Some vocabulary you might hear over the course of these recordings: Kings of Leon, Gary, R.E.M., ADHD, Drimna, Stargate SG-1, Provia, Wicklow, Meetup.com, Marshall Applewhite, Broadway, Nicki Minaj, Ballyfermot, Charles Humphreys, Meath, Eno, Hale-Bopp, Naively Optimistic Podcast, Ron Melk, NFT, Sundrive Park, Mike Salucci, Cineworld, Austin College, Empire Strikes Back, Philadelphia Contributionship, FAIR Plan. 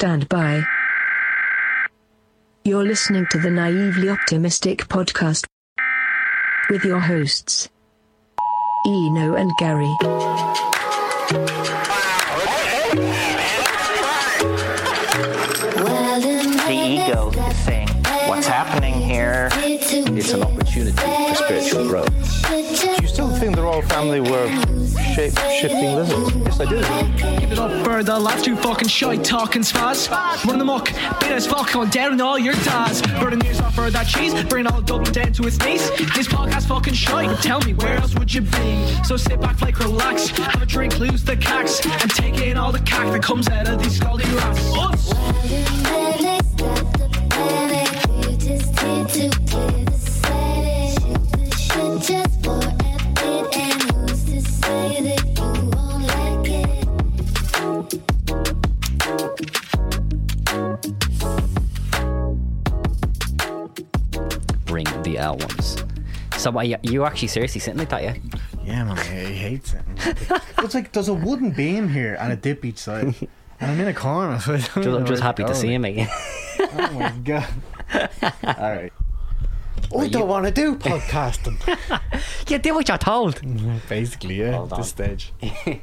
Stand by. You're listening to the Naively Optimistic Podcast with your hosts, Eno and Gary. The ego thing, what's happening here, it's an opportunity for spiritual growth. Do you still think the royal family were shape-shifting lizards? Yes, I do. Give it up, bird, the last two fucking shite-talking spaz. Running amok, bit as fuck, going down on all your dads. Burning ears off for that cheese, bringing all Dublin down to its knees. This podcast fucking shite, tell me, where else would you be? So sit back, like, relax, have a drink, lose the cacks, and take in all the cack that comes out of these scalding rats. Bring the L ones. So are you actually seriously sitting like that, yeah? Yeah, man, I hate sitting. It's like there's a wooden beam here and a dip each side. And I'm in a corner, so I'm just happy to see him again. Oh my god. Alright. I don't want to do podcasting. Yeah, do what you're told. Basically, yeah, at this stage. Although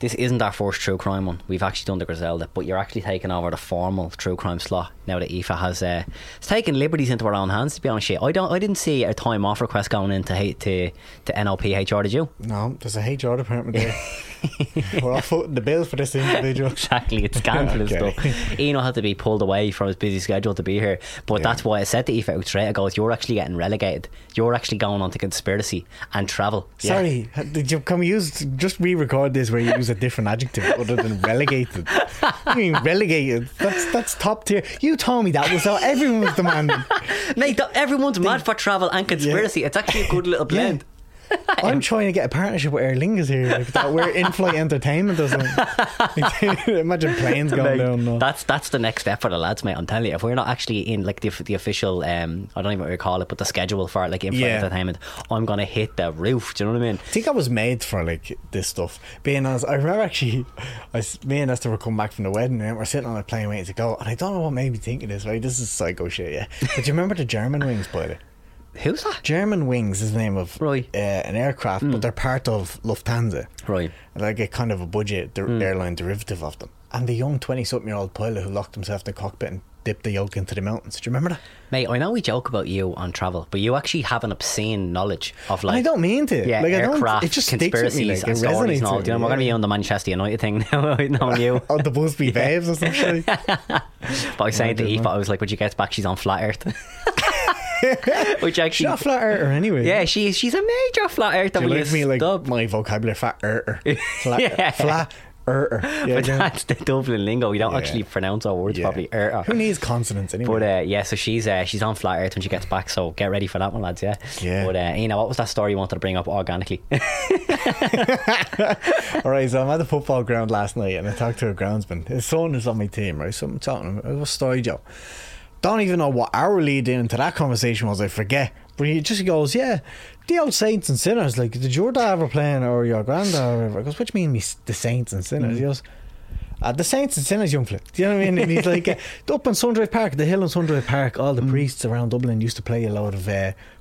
this isn't our first true crime one. We've actually done the Griselda, but you're actually taking over the formal true crime slot now that Aoife has it's taking liberties into her own hands, to be honest. I didn't see a time off request going in to NLP HR, did you? No, there's a HR department there. We're all footing the bill for this individual. Exactly, it's scandalous. Okay. Stuff. Eno had to be pulled away from his busy schedule to be here, but yeah. That's why I said to Aoife out straight, I goes, you're actually getting relegated, you're actually going on to conspiracy and travel. Yeah. Sorry, did you come use just re-record this where you use a different adjective other than relegated? I mean, relegated, that's top tier. You told me that was how everyone was demanding. Mate, everyone's mad for travel and conspiracy. Yeah. It's actually a good little blend. Yeah. I'm trying to get a partnership with Aer Lingus here, like that we're in-flight entertainment or something. Imagine planes going down. No. That's the next step for the lads, mate. I'm telling you, if we're not actually in like the official, I don't even recall it, but the schedule for like in-flight entertainment, I'm gonna hit the roof. Do you know what I mean? I think I was made for like this stuff. Being honest, I remember actually, me and Esther were coming back from the wedding and we're sitting on a plane waiting to go, and I don't know what made me think of this. Right, this is psycho shit. Yeah, but you remember the Germanwings pilot? Who's that? Germanwings is the name of an aircraft, but they're part of Lufthansa. Right. Like a kind of a budget airline derivative of them. And the young 20-something-year-old pilot who locked himself in the cockpit and dipped the yoke into the mountains. Do you remember that? Mate, I know we joke about you on travel, but you actually have an obscene knowledge of like... And I don't mean to. Yeah, like, aircraft, it just conspiracies me, like, and stories and all. Do you know, we're going to be on the Manchester United thing now, knowing you. Oh, the Busby Babes or something. But I was saying to Aoife, I was like, when she gets back, she's on Flat Earth. Which actually, she's not a flat earther anyway. Yeah, she's a major flat earther. You like me, like my vocabulary, flat earther. Flat earther. Yeah, but that's the Dublin lingo. You don't actually pronounce our words properly. Who needs consonants anyway? But so she's on Flat Earth when she gets back. So get ready for that one, lads. Yeah. But what was that story you wanted to bring up organically? Alright, so I'm at the football ground last night and I talked to a groundsman. His son is on my team, right? So I'm talking to him. What's the story, Joe? Don't even know what our lead into that conversation was, I forget. But he just goes, yeah, the old saints and sinners, like, did your dad ever play or your granddad or whatever? I goes, what do you mean the saints and sinners? He goes, the saints and sinners, young flick. Do you know what I mean? And he's like, up in Sundrive Park, the hill in Sundrive Park, all the priests around Dublin used to play a load of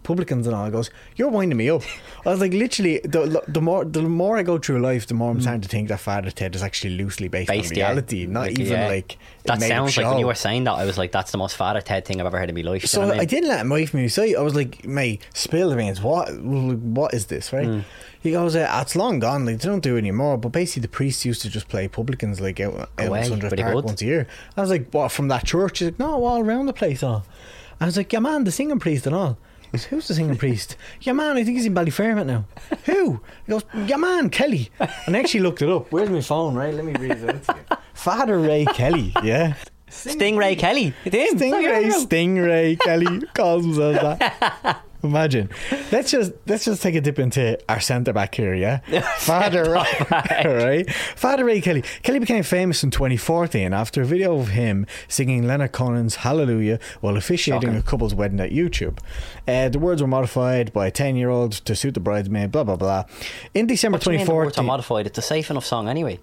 publicans and all. He goes, you're winding me up. I was like, literally, the more I go through life, the more I'm starting to think that Father Ted is actually loosely based on reality, not like, even like that sounds like show. When you were saying that, I was like, that's the most Father Ted thing I've ever heard in my life. So I didn't let him away from me. So I was like, mate, spill the beans. What is this, right? He goes, it's long gone, like, they don't do it anymore. But basically the priests used to just play publicans, like out in Sundrive Park once a year. I was like, what, from that church? He's like, no, all around the place. All I was like, yeah man, the singing priest and all. Goes, who's the singing priest? Yeah man, I think he's in Ballyfermot now. Who? He goes, yeah man, Kelly. And I actually looked it up. Where's my phone, right? Let me read it out to you. Father Ray Kelly. Yeah, Stingray Kelly. It is Stingray Kelly calls himself that. Imagine. Let's just take a dip into our centre back here, yeah? Father Ray, right? Father Ray Kelly. Kelly became famous in 2014 after a video of him singing Leonard Cohen's Hallelujah while officiating a couple's wedding at YouTube. The words were modified by a 10-year-old to suit the bridesmaid, blah, blah, blah. In December 2014... Words are modified? It's a safe enough song anyway.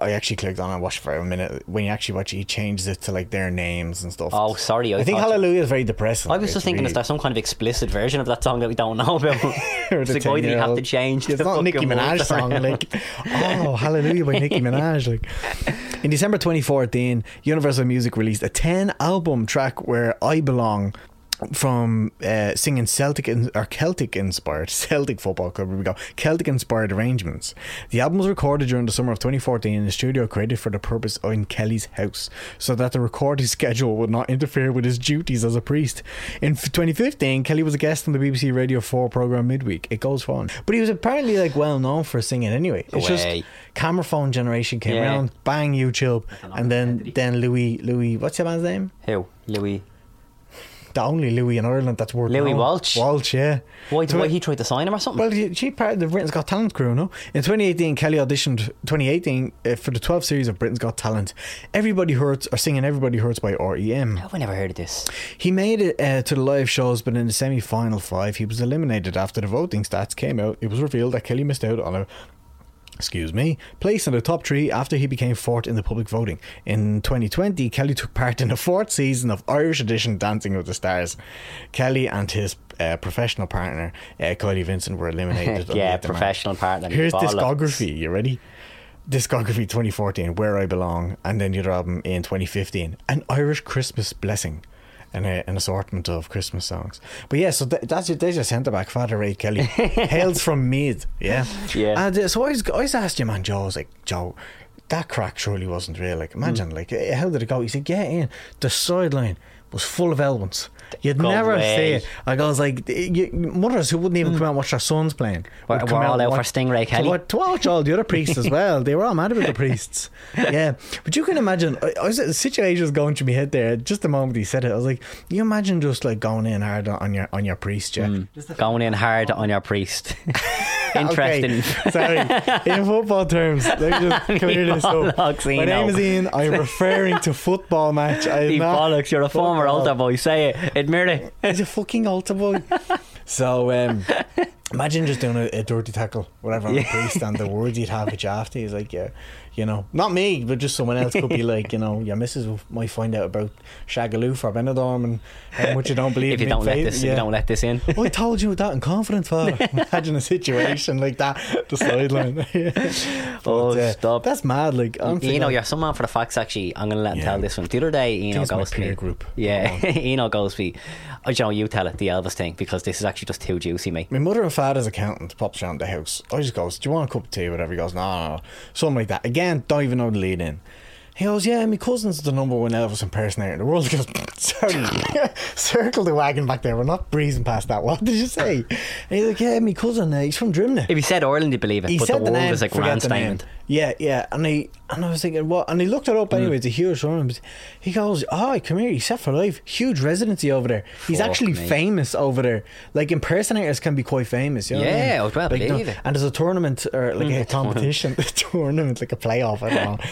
I actually clicked on and watched for a minute. When you actually watch it, he changes it to like their names and stuff. Oh, sorry. I think Hallelujah is very depressing. I was just thinking, is there some kind of explicit version of that song that we don't know about? It's a guy that you have to change. It's not a Nicki Minaj song like, oh, Hallelujah by Nicki Minaj. Like, in December 2014, Universal Music released a 10-album track where I Belong from singing Celtic Football Club. Here we go. Celtic inspired arrangements. The album was recorded during the summer of 2014 in a studio created for the purpose in Kelly's house, so that the recording schedule would not interfere with his duties as a priest. In 2015, Kelly was a guest on the BBC Radio 4 programme Midweek. It goes on, but he was apparently like well known for singing anyway. It's just camera phone generation came around, bang YouTube, and then Louis what's your man's name? Who? Louis. The only Louis in Ireland that's worth Louis known. Walsh, yeah. Why he tried to sign him or something? Well, she part of the Britain's Got Talent crew, no? In 2018, Kelly auditioned for the 12th series of Britain's Got Talent. Everybody Hurts are singing Everybody Hurts by R.E.M. Have I never heard of this? He made it to the live shows, but in the semi-final 5, he was eliminated after the voting stats came out. It was revealed that Kelly missed out on a place in the top 3 after he became fourth in the public voting. In 2020, Kelly took part in the 4th season of Irish edition Dancing with the Stars. Kelly and his professional partner, Kylie Vincent, were eliminated. Yeah, professional partner. Here's discography. You ready? Discography 2014, Where I Belong, and then the other album in 2015, An Irish Christmas Blessing. An assortment of Christmas songs. But yeah, so that's your centre back, Father Ray Kelly. Hails from Meath. Yeah. And so I asked your man Joe, I was like, Joe, that crack surely wasn't real. Like, imagine, like, how did it go? He said, yeah, Ian, the sideline was full of Elwins. You'd never see it. Like, I was like, mothers who wouldn't even come out and watch their sons playing would come out all out for Stingray Kelly. To watch all the other priests as well. They were all mad about the priests. Yeah, but you can imagine. The situation was going through my head there just the moment he said it. I was like, you imagine just like going in hard on your priest, yeah. Going in hard on your priest. Interesting. Sorry. In football terms, let me just clear this up. My name is Ian. I'm referring to football match. Bollocks! You're a former altar boy. Say it. Admit it. He's a fucking altar boy. So imagine just doing a dirty tackle, whatever, on a priest, and the words you'd have with you after. He's like, yeah, you know, not me, but just someone else could be like, you know, your missus might find out about Shagaloof or Benidorm and how much you don't believe if you don't let this, you don't let this in. I told you that in confidence, Father. Imagine a situation like that, the sideline. Stop. That's mad. Like, you're someone for the facts. Actually, I'm gonna let him tell this one. The other day, Eno goes to me. Group. Yeah, Eno goes to me. Oh, Joe, you tell it, the Elvis thing, because this is actually just too juicy, mate. My mother and father's accountant pops around the house. I just goes, do you want a cup of tea? Whatever. He goes, no. Something like that. Again, don't even know the lead in. He goes, yeah, my cousin's the number 1 Elvis impersonator in the world. He goes, sorry, circle the wagon back there. We're not breezing past that. What did you say? And he's like, yeah, my cousin, he's from Drimna. If he said Ireland, you'd believe it. He but said the world was like grand statement. Yeah. And I was thinking, what? And he looked it up anyway. It's a huge one. He goes, oh, come here. He's set for life. Huge residency over there. He's actually famous over there. Like, impersonators can be quite famous. You know what I mean? I would well like, believe it. And there's a tournament, or like a competition, like a playoff, I don't know,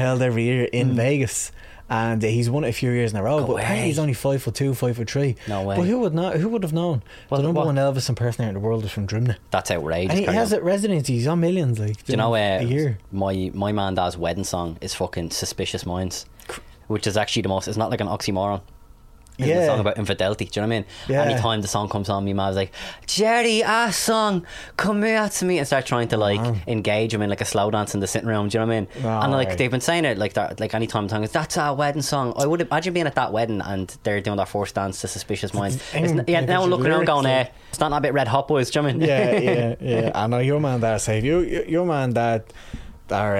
held there every year in Vegas, and he's won it a few years in a row. But apparently he's only 5'2", 5'3". No way. But who would have known? Well, the number 1 Elvis impersonator in the world is from Drimna. That's outrageous. And he has it residency. He's on millions. Like, do you know, a year. My man dad's wedding song is fucking Suspicious Minds, which is actually the most. It's not like an oxymoron. Yeah, the song about infidelity. Do you know what I mean? Yeah. Anytime the song comes on, my mom's like, Jerry, our song, come here to me, and start trying to like engage him in like a slow dance in the sitting room. Do you know what I mean? And like they've been saying it like that, like anytime the song is, that's our wedding song. I would imagine being at that wedding and they're doing their first dance to Suspicious Minds. Now I'm looking around going, it's not that bit Red Hot Boys. Do you know what I mean? Yeah. I know your man dad said, your man dad are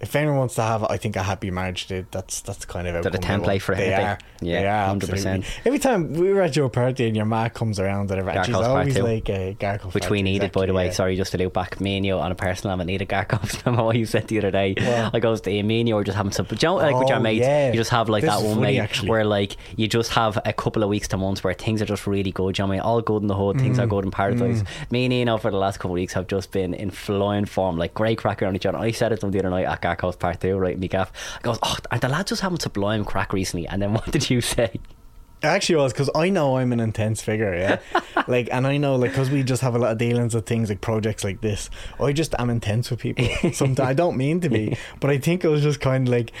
if anyone wants to have, I think, a happy marriage, dude, that's kind of a template for everything. They are 100%. Every time we were at your party and your ma comes around, whatever, Garkos, she's always like a Garkos, which we needed, exactly, by the way. Sorry, just to loop back, me and you on a personal, I needed Garkos. Remember what you said the other day? Yeah. I goes to me and you were just having some, you know, like with your mates, you just have like this that one mate actually, where like you just have a couple of weeks to months where things are just really good. You know what I mean? All good in the hood, things are good in paradise. Me and Eno for the last couple of weeks have just been in flying form, like great cracker on each other. I said it to them the other night at Garkos Part 2, right in me gaff. I goes, oh, are the lads just having sublime crack recently? And then what did you say? It actually was, because I know I'm an intense figure, yeah. Like, and I know, like, because we just have a lot of dealings with things like projects like this, I just am intense with people sometimes. I don't mean to be, but I think it was just kind of like,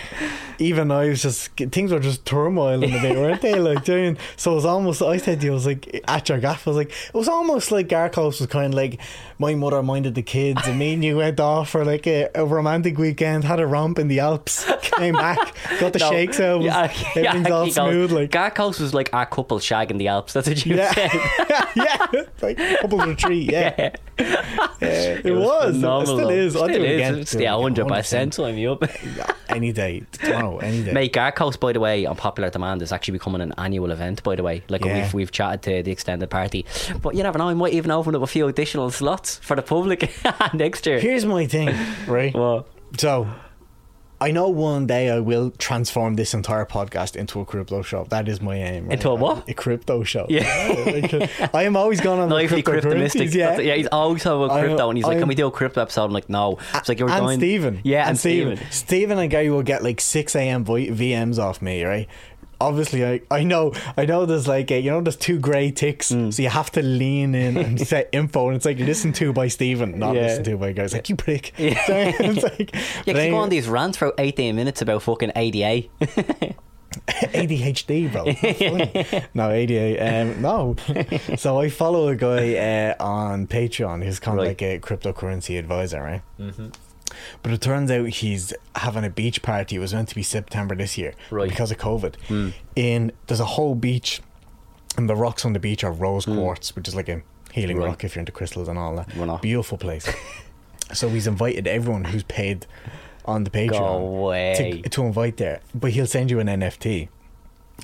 even I was just, things were just turmoil in the day, weren't they? Like, doing, so it was almost, I said to you, I was like, at your gaff, I was like, it was almost like Garkos was kind of like, my mother minded the kids, and me and you went off for like a romantic weekend, had a romp in the Alps, came back, got the shakes out, everything's all smooth. Like, Garkos was like our couple shag in the Alps, that's what you said. Like couples retreat. It was phenomenal. It still is. It's the 100%. So I'm up any day tomorrow, any day, mate. Garkos, by the way, on Popular Demand is actually becoming an annual event, by the way, like we've chatted to the extended party, but you never know, I might even open up a few additional slots for the public next year. Here's my thing, right? Well, so I know one day I will transform this entire podcast into a crypto show. That is my aim. Right? Into a what? A crypto show. Yeah. I am always going on Naively Optimistic. Yeah, he's always having a crypto, and he's like, can we do a crypto episode? I'm like, no. It's like, and Stephen. Yeah, and Stephen. Stephen and Gary will get like 6 a.m. VMs off me, right? Obviously, I know there's like a, you know, there's two grey ticks, so you have to lean in and set info, and it's like listened to by Stephen, not listened to by guys like you prick. It's like, you go on these rants for 18 minutes about fucking ADA. ADHD, bro. No, ADA. No. So I follow a guy on Patreon who's kind of like a cryptocurrency advisor, right? Mm-hmm. But it turns out he's having a beach party. It was meant to be September this year, because of COVID. There's a whole beach, and the rocks on the beach are rose quartz, which is like a healing rock if you're into crystals and all that. Beautiful place. So he's invited everyone who's paid on the Patreon to invite there. But he'll send you an NFT,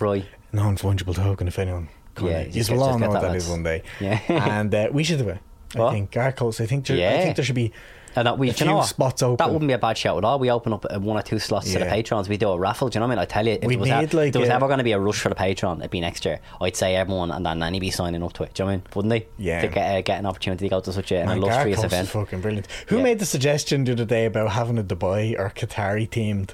right? Non-fungible token, if anyone. You will all know what that is one day. And we should do it. I think Garkos. I think there should be. And that we, spots open. That wouldn't be a bad shout at all. We open up one or two slots to the patrons. We do a raffle. Do you know what I mean? I tell you, if there was, there was ever going to be a rush for the patron, it'd be next year. I'd say everyone and then Nanny be signing up to it. Do you know what I mean? Wouldn't they? Yeah. To get an opportunity to go to such an illustrious event. Is fucking brilliant. Who made the suggestion the other day about having a Dubai or Qatari themed?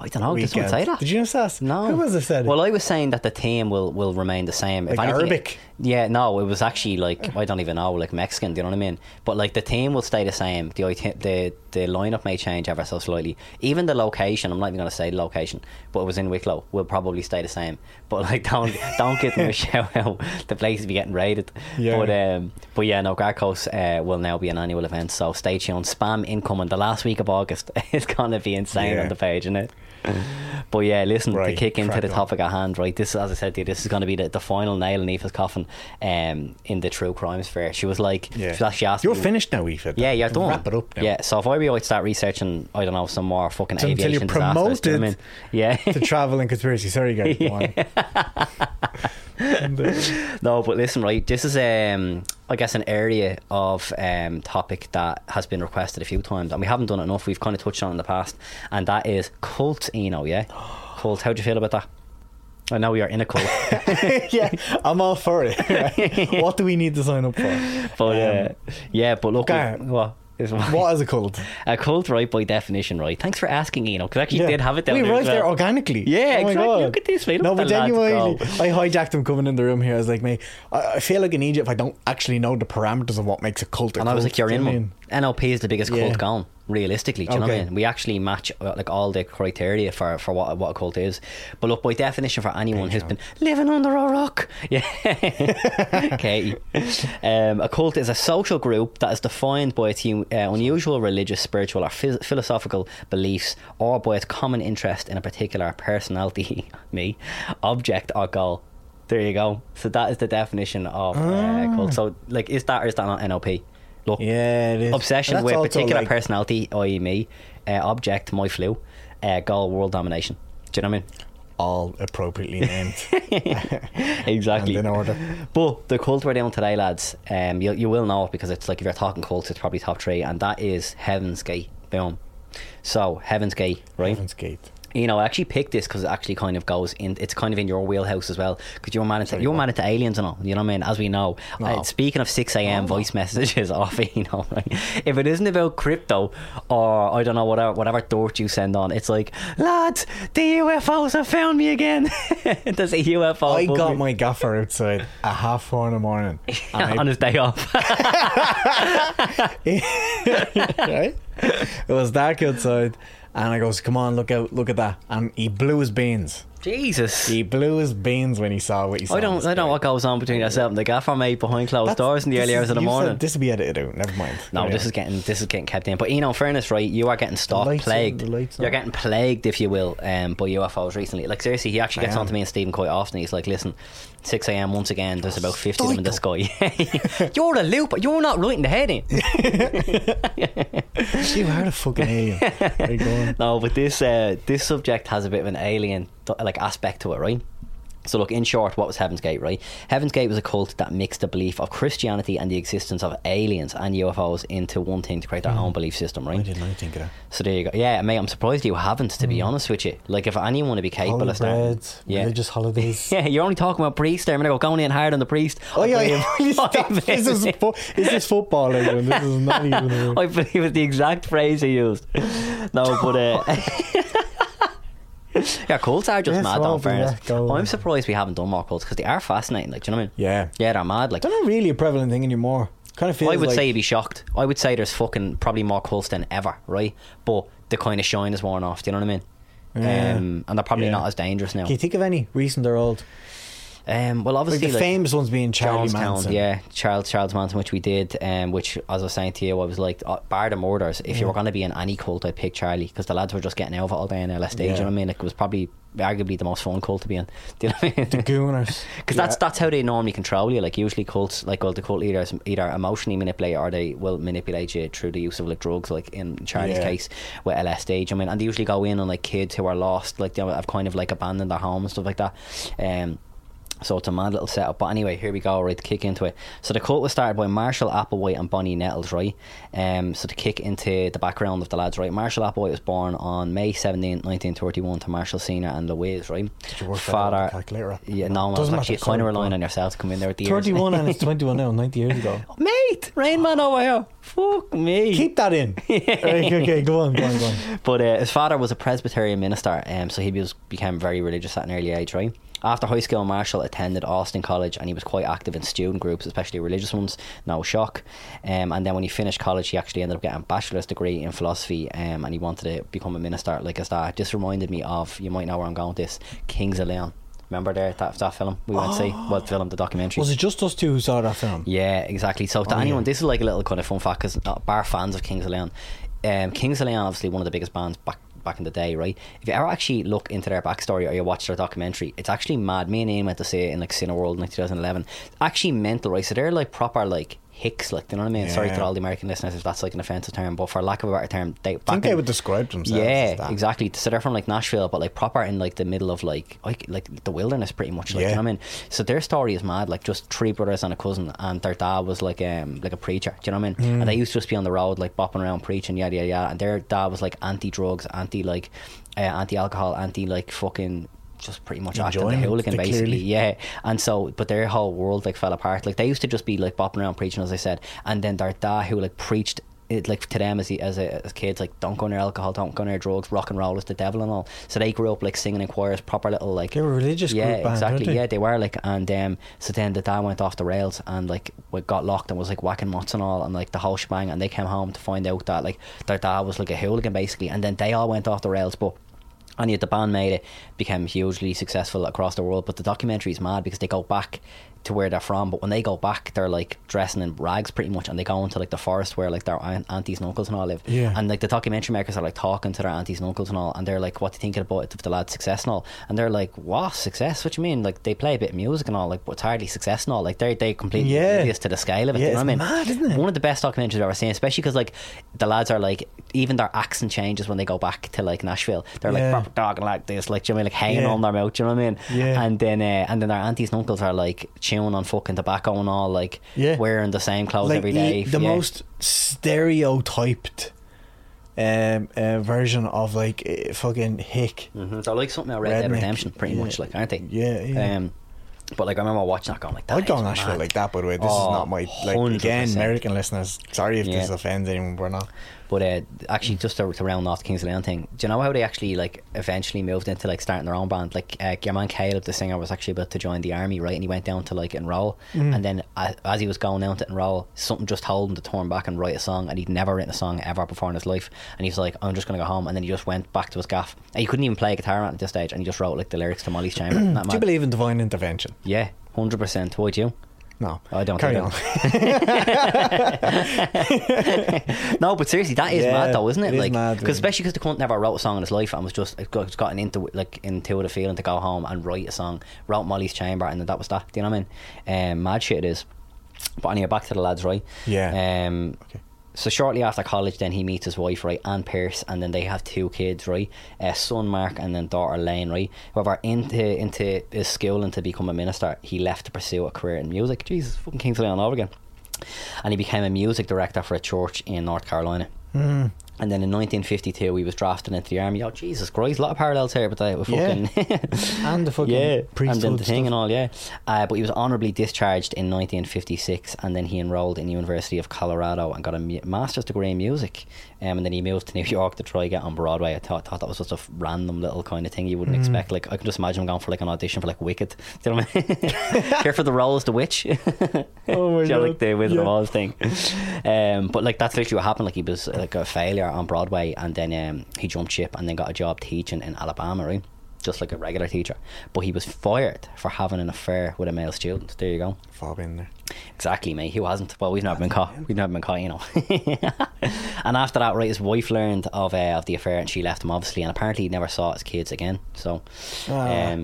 I don't know. Did someone say that? Did you notice that? No. Who was it said? Well, I was saying that the team will remain the same. Like, if anything, Arabic? Yeah, no. It was actually like, I don't even know, like Mexican. Do you know what I mean? But like the team will stay the same. The lineup may change ever so slightly. Even the location. I'm not even going to say the location, but it was in Wicklow. Will probably stay the same. But like, don't give them a shout out. The place will be getting raided. Yeah. But yeah, no. Garkos will now be an annual event. So stay tuned. Spam incoming. The last week of August is going to be insane on the page, isn't it? But yeah, listen, to kick into the topic at hand, right, this, as I said to you, this is going to be the final nail in Aoife's coffin in the true crime sphere. She was like, she actually asked, you're finished now, Aoife, you're done, wrap it up now. Yeah, so if I would start researching, I don't know, some more fucking aviation until you're promoted disasters, to travel and conspiracy. Sorry guys, go on. No, but listen, right, this is I guess an area of topic that has been requested a few times, and we haven't done it enough. We've kind of touched on it in the past, and that is cult, Eno. Cult, how do you feel about that? I know we are in a cult. I'm all for it, right? What do we need to sign up for? But but look, what is a cult? A cult, right, by definition, right? Thanks for asking, Eno, because I actually did have it down there. We arrived there organically. Yeah, oh exactly. Look at this, mate. No, but genuinely, I hijacked him coming in the room here. I was like, mate, I feel like in Egypt, I don't actually know the parameters of what makes a cult. And I was like, you're in one. NLP is the biggest cult gone, realistically. Do you know what I mean? We actually match like all the criteria for what a cult is. But look, by definition, for anyone who's been living under a rock, a cult is a social group that is defined by its unusual religious, spiritual, or philosophical beliefs, or by its common interest in a particular personality, object, or goal. There you go. So that is the definition of cult. So, like, is that or is that not NLP? Look, it is. Obsession with particular personality, i.e. me, object, my flu, goal, world domination. Do you know what I mean? All appropriately named. Exactly. And in order. But the cult we're doing today, lads, you will know it, because it's like, if you're talking cults, it's probably top three, and that is Heaven's Gate. Boom. So Heaven's Gate, right? Heaven's Gate. You know, I actually picked this because it actually kind of goes in, it's kind of in your wheelhouse as well, because you're mad into aliens and all, you know what I mean, as we know. No. Speaking of 6am voice messages off Eno, right? If it isn't about crypto or I don't know, whatever dirt you send on, it's like, lads, the UFOs have found me again. There's a UFO. I got my gaffer outside at 4:30 in the morning on his day off. Right? It was dark outside. And I goes, come on, look out, look at that. And he blew his beans. Jesus. He blew his beans when he saw what he saw. I don't know what goes on between yourself and the gaffer, mate, behind closed doors in the early hours of the morning. This will be edited out, never mind. No, anyway. this is getting kept in. But, you know, in fairness, right, you are getting plagued. You're getting plagued, if you will, by UFOs recently. Like, seriously, he actually gets on to me and Stephen quite often. He's like, listen, 6am once again, there's about 50 of them in the sky. You're a looper. You're not right in the head in. You are a fucking alien. No, but this subject has a bit of an alien aspect to it, right? So look, in short, what was Heaven's Gate, right? Heaven's Gate was a cult that mixed the belief of Christianity and the existence of aliens and UFOs into one thing to create their own belief system, right? Why didn't I think of that? So there you go. Yeah, mate, I'm surprised you haven't, to be honest with you. Like, if anyone would be capable of starting religious holidays. Yeah, you're only talking about priests there. I'm going to go going in hard on the priest. Oh, is this football, everyone? This is not even I believe it's the exact phrase he used. No, but yeah, cults are just mad, though, in fairness. I'm surprised we haven't done more cults, because they are fascinating, like, do you know what I mean? Yeah, they're mad, like, they're not really a prevalent thing anymore. Kind of feels, I would say you'd be shocked. I would say there's fucking probably more cults than ever, right? But the kind of shine is worn off, do you know what I mean? Yeah. And they're probably not as dangerous now. Can you think of any recent or old? Well, obviously, like, the famous ones being Charles Manson. Yeah, Charles Manson, which we did, which, as I was saying to you, I was like, bar the murders, if you were going to be in any cult, I'd pick Charlie, because the lads were just getting over all day in LSD. Do you know what I mean? Like, it was probably arguably the most fun cult to be in. Do you know what I mean? The Gooners, because that's how they normally control you. Like, usually cults, like, well, the cult leaders either emotionally manipulate or they will manipulate you through the use of, like, drugs, like in Charlie's case with LSD. Do you know what I mean? And they usually go in on, like, kids who are lost, like, they have kind of, like, abandoned their home and stuff like that. So it's a mad little setup. But anyway, here we go, right, to kick into it. So the cult was started by Marshall Applewhite and Bonnie Nettles, right? So to kick into the background of the lads, right? Marshall Applewhite was born on May 17, 1931 to Marshall Sr. and Louise, right? Did you work father, the calculator? Yeah, no, I was actually kind of relying on yourself to come in there at the 31 and it's 21 now, 90 years ago. Mate, Rain Man over here. Fuck me. Keep that in. Okay, go on. But his father was a Presbyterian minister, so he became very religious at an early age, right? After high school, Marshall attended Austin College and he was quite active in student groups, especially religious ones, no shock. And then when he finished college, he actually ended up getting a bachelor's degree in philosophy, and he wanted to become a minister like his dad. This reminded me of, you might know where I'm going with this, Kings of Leon. Remember that film we went to see? Well, the documentary. Was it just us two who saw that film? Yeah, exactly. So to anyone, this is like a little kind of fun fact, because bar fans of Kings of Leon, Kings of Leon, obviously one of the biggest bands back in the day, right? If you ever actually look into their backstory or you watch their documentary, it's actually mad. Me and Ian went to see it in like Cineworld in like 2011. It's actually mental, right? So they're like proper like hicks, like, do you know what I mean? Yeah. Sorry to all the American listeners if that's like an offensive term, but for lack of a better term, they would describe themselves as that. Exactly. So they're from like Nashville, but like proper in like the middle of like the wilderness pretty much, like, do you know what I mean? So their story is mad, like just three brothers and a cousin, and their dad was like a preacher, do you know what I mean? And they used to just be on the road like bopping around preaching, yada yada yada, and their dad was like anti-drugs, anti-alcohol, anti-like fucking, just pretty much acting the hooligan basically, and so, but their whole world like fell apart. Like they used to just be like bopping around preaching, as I said, and then their dad, who like preached it like to them as kids, like, don't go near alcohol, don't go near drugs, rock and roll is the devil and all. So they grew up like singing in choirs, proper little like, they were a religious group band, exactly, weren't they? Yeah, they were like, and so then the dad went off the rails and like got locked and was like whacking mutts and all and like the whole shebang, and they came home to find out that like their dad was like a hooligan basically, and then they all went off the rails, but and yet the band made it, became hugely successful across the world. But the documentary is mad because they go back to where they're from, but when they go back, they're like dressing in rags pretty much, and they go into like the forest where like their aunties and uncles and all live. Yeah. And like the documentary makers are like talking to their aunties and uncles and all, and they're like, what do you think about the lad's success and all? And they're like, what success? What do you mean? Like they play a bit of music and all, like, but it's hardly success and all. Like they're completely oblivious to the scale of it. Yeah, you know what I mean? Mad, isn't it? One of the best documentaries I've ever seen, especially because like the lads are like, even their accent changes when they go back to like Nashville. They're like proper talking like this, like, do you know what I mean? Like hanging on their mouth, do you know what I mean? Yeah. And then their aunties and uncles are like chewing on fucking tobacco and all, like wearing the same clothes like every day. The most stereotyped version of like fucking hick. Mm-hmm. They're like something out Red Dead Redemption pretty much, like, aren't they? But like I remember watching that going like, that I'd go Nashville like that, by the way. This is not my, like, again, American listeners, sorry if this offends anyone, we're not. But actually, just to round off the Kings of Leon thing, do you know how they actually like eventually moved into like starting their own band? Like your man Caleb, the singer, was actually about to join the army, right? And he went down to like enroll, and then as he was going down to enroll, something just told him to turn back and write a song, and he'd never written a song ever before in his life. And he was like, I'm just gonna go home. And then he just went back to his gaff, and he couldn't even play guitar at this stage, and he just wrote like the lyrics to Molly's Chamber. That do you believe in divine intervention? Yeah, 100%. Would you? No, I don't. Carry on. No, but seriously, that is mad though, isn't it? Like, because especially because the cunt never wrote a song in his life and was just gotten into like into the feeling to go home and write a song. Wrote Molly's Chamber, and that was that. Do you know what I mean? Mad shit it is. But anyway, back to the lads, right? Yeah. Okay. So shortly after college, then he meets his wife, right, Ann Pierce, and then they have two kids, right, son Mark and then daughter Lane, right. However, into his school and to become a minister, he left to pursue a career in music. Jesus, fucking Kings of Leon all over again. And he became a music director for a church in North Carolina. Mm. And then in 1952 he was drafted into the army. Oh, Jesus Christ, a lot of parallels here, but they were fucking and the fucking priesthood and then the thing and all. But he was honorably discharged in 1956, and then he enrolled in the University of Colorado and got a master's degree in music, and then he moved to New York to try get on Broadway. I thought that was just a random little kind of thing you wouldn't expect. Like, I can just imagine him going for like an audition for like Wicked, do you know what I mean? Here for the role as the witch. Oh my God, like the Wizard of Oz thing. But like that's literally what happened. Like he was like a failure on Broadway, and then he jumped ship and then got a job teaching in Alabama, right? Just like a regular teacher. But he was fired for having an affair with a male student. There you go. Fob in there. Exactly, mate. Who hasn't? Well, we've never been caught. We've never been caught, you know. And after that, right, his wife learned of the affair, and she left him, obviously. And apparently, he never saw his kids again. So, so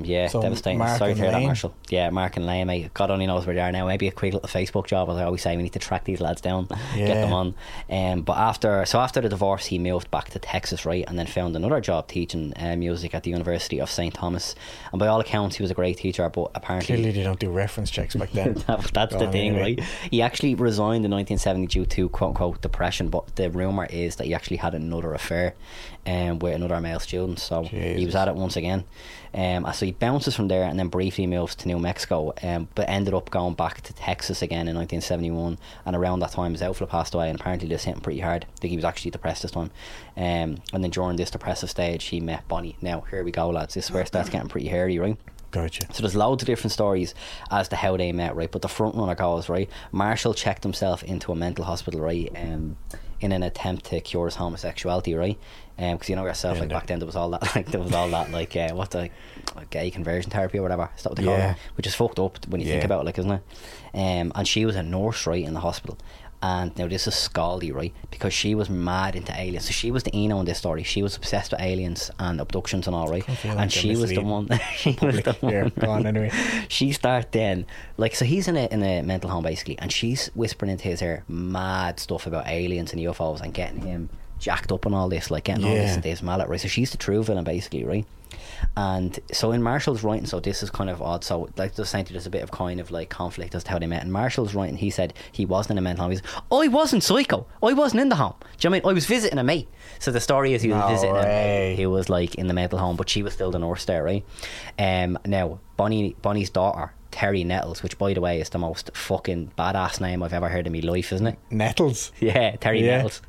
devastating. Mark Sorry to hear that, Marshall. Yeah, Mark and Lane, mate. God only knows where they are now. Maybe a quick little Facebook job, as I always say. We need to track these lads down, get them on. But after the divorce, he moved back to Texas, right, and then found another job teaching music at the University of St. Thomas. And by all accounts, he was a great teacher, but apparently clearly they don't do reference checks back then. That's the thing. Right. He actually resigned in 1970 due to quote unquote depression, but the rumour is that he actually had another affair with another male student. So he was at it once again. So he bounces from there and then briefly moves to New Mexico, but ended up going back to Texas again in 1971. And around that time his outflow passed away, and apparently this hit him pretty hard. I think he was actually depressed this time. And then during this depressive stage he met Bonnie. Now here we go, lads, this is where it starts getting pretty hairy, right? Gotcha. So there's loads of different stories as to how they met, right? But the front runner goes, right, Marshall checked himself into a mental hospital, right, in an attempt to cure his homosexuality, right? Because you know yourself, like back then there was all that what the gay conversion therapy or whatever, is that what they call it? Which is fucked up when you think about it, like, isn't it? And she was a nurse, right, in the hospital. And now this is scaldy, right, because she was mad into aliens. So she was the Eno in this story. She was obsessed with aliens and abductions and all, right? Like, and she was the one. She was the one. Right? Go on anyway. She started then, like, so he's in a mental home basically, and she's whispering into his ear mad stuff about aliens and UFOs and getting him jacked up and all this, like getting all this and this mallet, right? So she's the true villain basically, right? And so in Marshall's writing, so this is kind of odd, so like just saying there's a bit of kind of like conflict as to how they met. In Marshall's writing he said he wasn't in a mental home. He said, I wasn't psycho, I wasn't in the home, do you know what I mean? I was visiting a mate. So the story is he was visiting a mate who was like in the mental home, but she was still the nurse there, right? Now Bonnie's daughter Terry Nettles, which by the way is the most fucking badass name I've ever heard in my life, isn't it? Nettles? Yeah, Terry Nettles.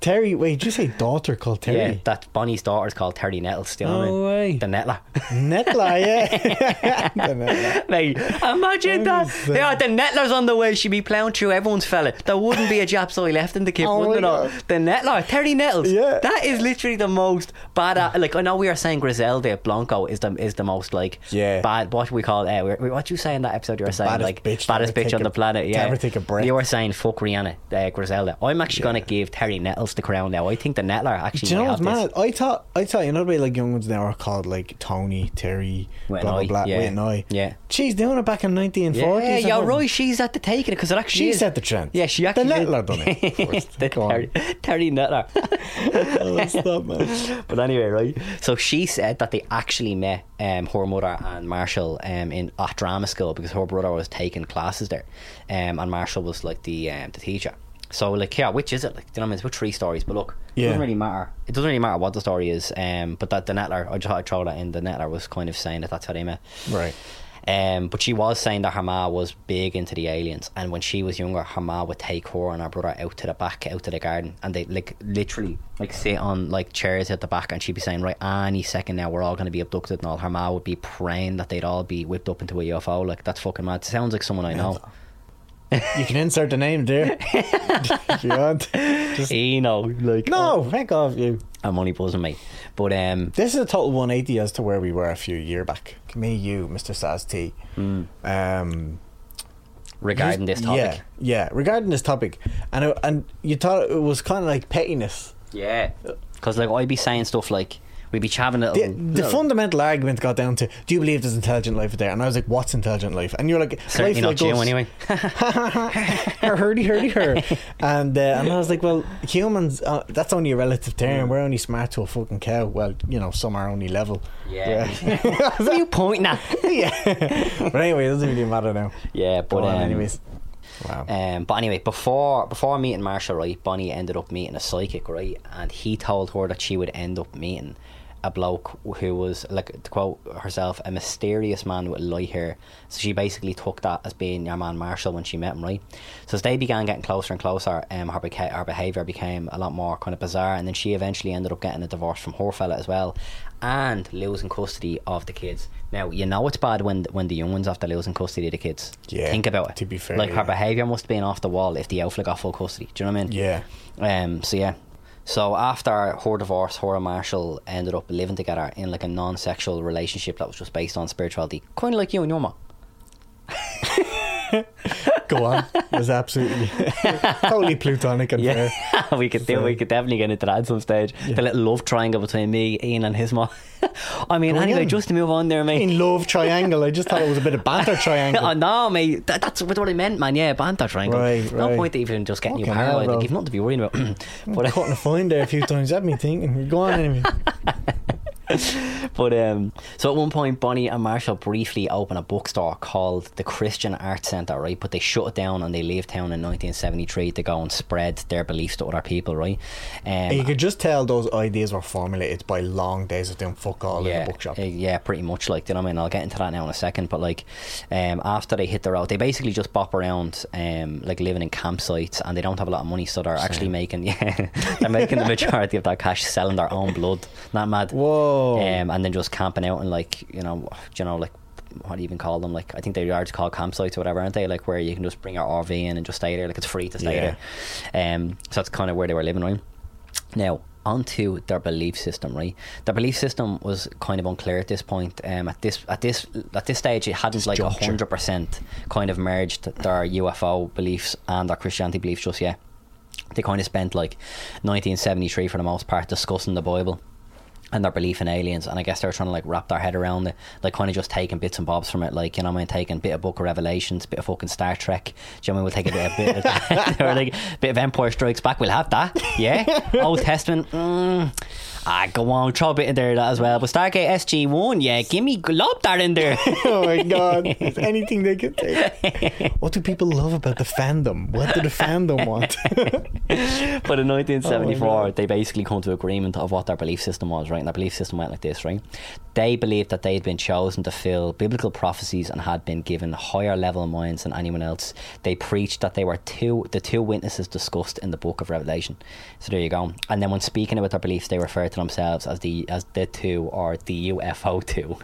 Terry, wait, did you say daughter called Terry? Yeah, that's Bonnie's daughter's called Terry Nettles still. No way. The Nettler. Nettler, yeah. The Nettler. Mate, imagine that. Yeah, the Nettler's on the way. She'd be plowing through everyone's fella. There wouldn't be a Japs eye left in the kid, wouldn't it? The Nettler, Terry Nettles. Yeah. That is literally the most bad. Like, I know we were saying Griselda Blanco is the most like bad. What we call what you say in that episode? You were saying like baddest bitch on the planet. Yeah. Never take a breath. You were saying fuck Rihanna, Griselda. I'm actually gonna give Terry Nettles the crown now. I think the Nettler actually. Do you know what's mad? I thought you know the way like young ones now are called like Tony, Terry, blah blah blah. Wait and I. Yeah. She's doing it back in 1940s. Yeah, you're right. She's at the taking it because it actually she set the trend. Yeah, she actually. The Nettler done it. Terry Nettler. That's that, man. But anyway, right. So she said that they actually met her mother and Marshall at drama school because her brother was taking classes there, and Marshall was like the teacher. So like, yeah, which is it? Like, you know what I mean? It's about three stories, but look, it doesn't really matter. It doesn't really matter what the story is. But that the Nettler, I just had to throw that in. The Nettler was kind of saying that that's how they met, right? But she was saying that her ma was big into the aliens, and when she was younger, her ma would take her and her brother out to the garden, and they like literally like sit on like chairs at the back, and she'd be saying, right, any second now we're all going to be abducted and all. Her ma would be praying that they'd all be whipped up into a UFO. Like, that's fucking mad. It sounds like someone I know. You can insert the name there. If you want. Just Eno, like, no, heck off you. I'm only buzzing, mate. But this is a total 180 as to where we were a few years back. Me, you, Mr. Saz T. Regarding this topic. Yeah, regarding this topic. And you thought it was kind of like pettiness. Yeah. Because like, I'd be saying stuff like, we'd be chatting a little. The fundamental argument got down to, do you believe there's intelligent life out there? And I was like, what's intelligent life? And you're like, certainly not you anyway. Hurdy hurdy her. And I was like, well, humans, that's only a relative term. We're only smart to a fucking cow. Well, you know, some are only level. Yeah. What are you pointing at? But anyway, it doesn't really matter now. Yeah, but anyways. Wow. But anyway, before meeting Marshall, right, Bonnie ended up meeting a psychic, right, and he told her that she would end up meeting a bloke who was, like, to quote herself, a mysterious man with light hair. So she basically took that as being your man Marshall when she met him, right? So as they began getting closer and closer, her behaviour became a lot more kind of bizarre, and then she eventually ended up getting a divorce from her fella as well, and losing custody of the kids. Now, you know it's bad when the young ones have to losing custody of the kids. Yeah. Think about it. To be fair, like, her behaviour must have been off the wall if the outfit got full custody. Do you know what I mean? Yeah. So yeah. So after her divorce, her and Marshall ended up living together in like a non-sexual relationship that was just based on spirituality, kind of like you and your mom. Go on. It was absolutely totally plutonic and fair. We could definitely get into that at some stage. Yeah. The little love triangle between me, Ian, and his mom. I mean, just to move on there, mate. In love triangle, I just thought it was a bit of banter triangle. Oh, no, mate, that's what I meant, man. Yeah, banter triangle. Right. No point even just getting you paranoid. Like, you've nothing to be worrying about. But I caught in a fine there a few times. Had me thinking. Go on, anyway. But so at one point, Bonnie and Marshall briefly opened a bookstore called the Christian Arts Centre, right? But they shut it down and they left town in 1973 to go and spread their beliefs to other people, right? And you could just tell those ideas were formulated by long days of doing fuck all in the bookshop. Yeah, pretty much. Like, you know what I mean? I'll get into that now in a second. But like, after they hit the road, they basically just bop around, like living in campsites, and they don't have a lot of money, so they're actually making they're making the majority of their cash selling their own blood. Not mad. Whoa. And then just camping out and like, you know, like, what do you even call them? Like, I think they are just called campsites or whatever, aren't they? Like, where you can just bring your RV in and just stay there. Like, it's free to stay there. So that's kind of where they were living, right? Now, onto their belief system, right? Their belief system was kind of unclear at this point. At this stage, it hadn't like 100% kind of merged their UFO beliefs and their Christianity beliefs just yet. They kind of spent like 1973 for the most part discussing the Bible and their belief in aliens, and I guess they were trying to like wrap their head around it, like kind of just taking bits and bobs from it, like, you know what I mean, taking a bit of Book of Revelations, bit of fucking Star Trek, do you know what I mean, we'll take a bit of or like, bit of Empire Strikes Back, we'll have that, yeah. Old Testament, go on, throw a bit in there that as well, but Stargate SG-1, yeah, gimme, lob that in there. Oh my god, it's anything they can take. What do people love about the fandom? What do the fandom want? But in 1974, they basically come to agreement of what their belief system was, right? And their belief system went like this, right? they believed that they had been chosen to fill biblical prophecies and had been given higher level minds than anyone else. They preached that they were the two witnesses discussed in the Book of Revelation. So there you go. And then when speaking about their beliefs, they refer to themselves as the two, or the UFO two.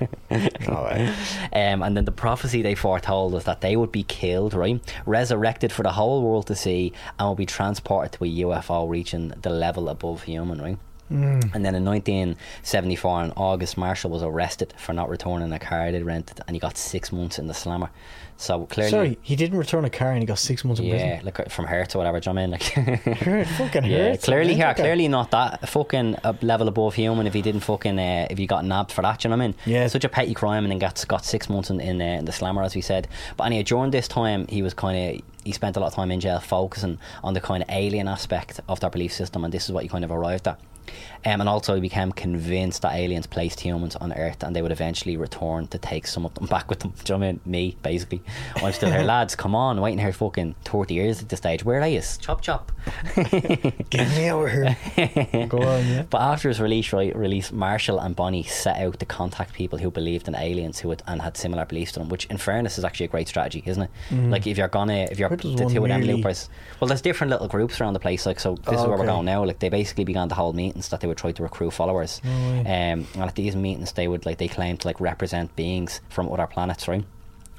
All right. And then the prophecy they foretold was that they would be killed, right, resurrected for the whole world to see, and would be transported to a UFO reaching the level above human, right? Mm. And then in 1974, in August, Marshall was arrested for not returning a car they'd rented, and he got 6 months in the slammer. So clearly, sorry, he didn't return a car and he got 6 months in prison. Yeah, like from Hertz or whatever. Do you know what I mean? Like, fucking Hertz. Clearly not that fucking level above human. If he didn't fucking, if he got nabbed for that, do you know what I mean? Yeah, such a petty crime, and then got 6 months in the slammer, as we said. But anyway, during this time, he spent a lot of time in jail focusing on the kind of alien aspect of their belief system, and this is what he kind of arrived at. And also he became convinced that aliens placed humans on Earth and they would eventually return to take some of them back with them. Do you know what I mean? Me, basically. I'm still here, lads. Come on, waiting here fucking 30 years at this stage. Where are you? Chop, chop. Get me over here. Go on, yeah. But after his release, Marshall and Bonnie set out to contact people who believed in aliens and had similar beliefs to them, which in fairness is actually a great strategy, isn't it? Mm. Like if you're the two of them really... Price. Well, there's different little groups around the place. Like, so this is where we're going now. Like they basically began to hold meetings that they would try to recruit followers. And at these meetings they would like, they claimed to like represent beings from other planets, right?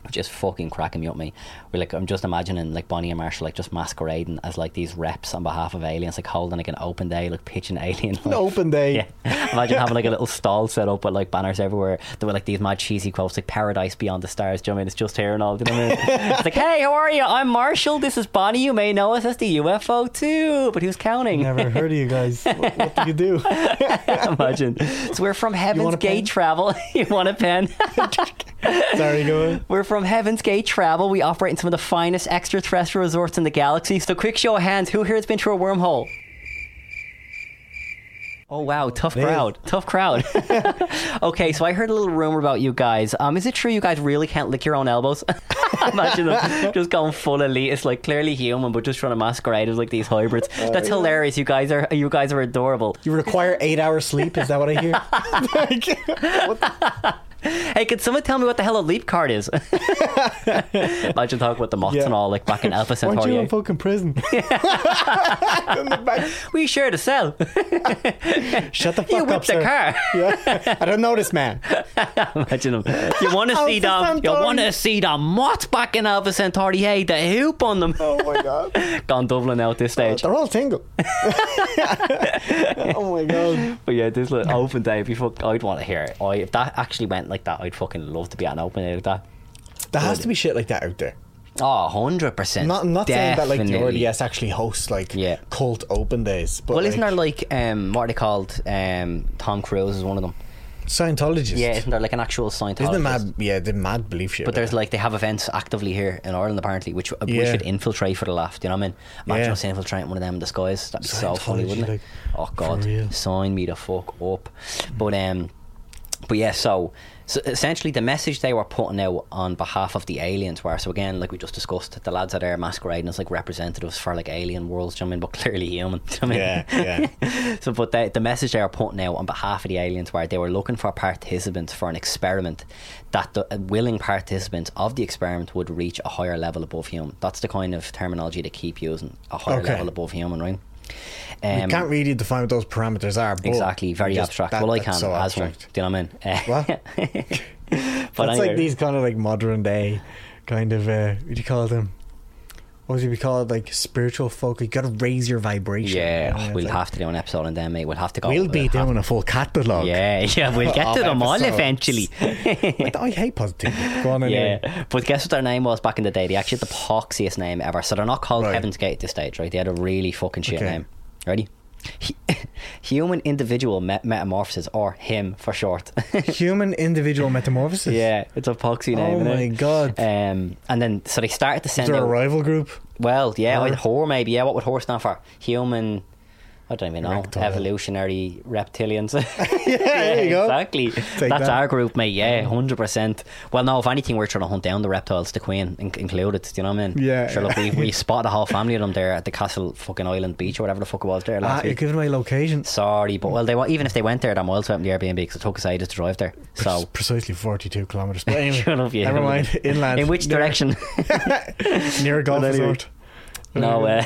Which is fucking cracking me up, me. We're like, I'm just imagining like Bonnie and Marshall like just masquerading as like these reps on behalf of aliens, like holding like an open day, like pitching alien life. An open day. Yeah. Imagine having like a little stall set up with like banners everywhere. There were like these mad cheesy quotes like paradise beyond the stars. Do you know what I mean? It's just here and all. Do you know what I mean? It's like, hey, how are you? I'm Marshall. This is Bonnie. You may know us as the UFO too. But who's counting? Never heard of you guys. What do you do? Imagine. So we're from Heaven's Gate Travel. You want a pen? Sorry, go on. We're from Heaven's Gate Travel. We operate in some of the finest extraterrestrial resorts in the galaxy. So quick show of hands, who here has been through a wormhole? Oh wow, tough crowd. Okay, so I heard a little rumor about you guys. Is it true you guys really can't lick your own elbows? Imagine them just going full elitist, like clearly human but just trying to masquerade as like these hybrids. That's hilarious. You guys are adorable. You require 8 hours sleep, is that what I hear? What the... Hey, could someone tell me what the hell a leap card is? Imagine talking about the moths and all, like back in Alpha Centauri. Weren't you in fucking prison? We shared a cell. Shut the fuck you up, the car. Yeah. I don't know this man. Imagine him. You want to see the moths back in Alpha Centauri. Hey, the hoop on them. Oh my god. Gone Dublin now at this stage. They're all tingle. Oh my god. But yeah, this little open day, I'd want to hear it. If that actually went like that, I'd fucking love to be at an open day like that. There has to be shit like that out there. Oh, 100%. Not saying that like the RDS actually hosts like cult open days, but well, like, isn't there like what are they called? Tom Cruise is one of them. Scientologists. Yeah, isn't there like an actual Scientologist? Isn't it mad? Yeah, the mad belief shit. But there's like, they have events actively here in Ireland apparently, which we should infiltrate for the laugh. Do you know what I mean? Imagine us infiltrating one of them in disguise. That'd be so funny, wouldn't it? Oh god, sign me the fuck up. But yeah, so essentially the message they were putting out on behalf of the aliens were, so again, like we just discussed, the lads are there masquerading as like representatives for like alien worlds, do you know what I mean? But clearly human, do you know what I mean? Yeah. So, but the message they were putting out on behalf of the aliens were they were looking for participants for an experiment, that the willing participants of the experiment would reach a higher level above human. That's the kind of terminology they keep using, a higher level above human, right? You can't really define what those parameters are, but exactly, very abstract. Well, I can so as one. Do you know what I mean? What? But it's like these kind of like modern day kind of what do you call them? What would you be called? Like spiritual folk. You gotta raise your vibration. Yeah, you know? We'll have to do an episode on them, mate. We'll have to go. We'll be doing a full catalogue. Yeah, we'll get to them all eventually. I hate positivity. Go on anyway. Yeah, but guess what their name was back in the day? They actually had the poxiest name ever. So they're not called Heaven's Gate at this stage, right? They had a really fucking shit name. Ready? Human Individual Metamorphosis, or HIM for short. Human Individual Metamorphosis? Yeah, it's a poxy name. Oh my god. And then, so they started to send out... Is there a rival group? Well, yeah, whore maybe. Yeah, what would whore stand for? Human... I don't even know, evolutionary reptilians. Yeah, there you go. Exactly. That's our group, mate. Yeah, 100%. Well, no, if anything, we're trying to hunt down the reptiles, the Queen included. Do you know what I mean? Yeah. Sure, look, we spotted a whole family of them there at the Castle fucking Island Beach or whatever the fuck it was there last week. You're giving away location. Sorry, but well, they even if they went there, they're miles away from the Airbnb because it took us ages to drive there. So precisely 42 kilometres. But anyway, shut up, yeah. Never mind. Inland. In which direction? Near a golf resort. No way.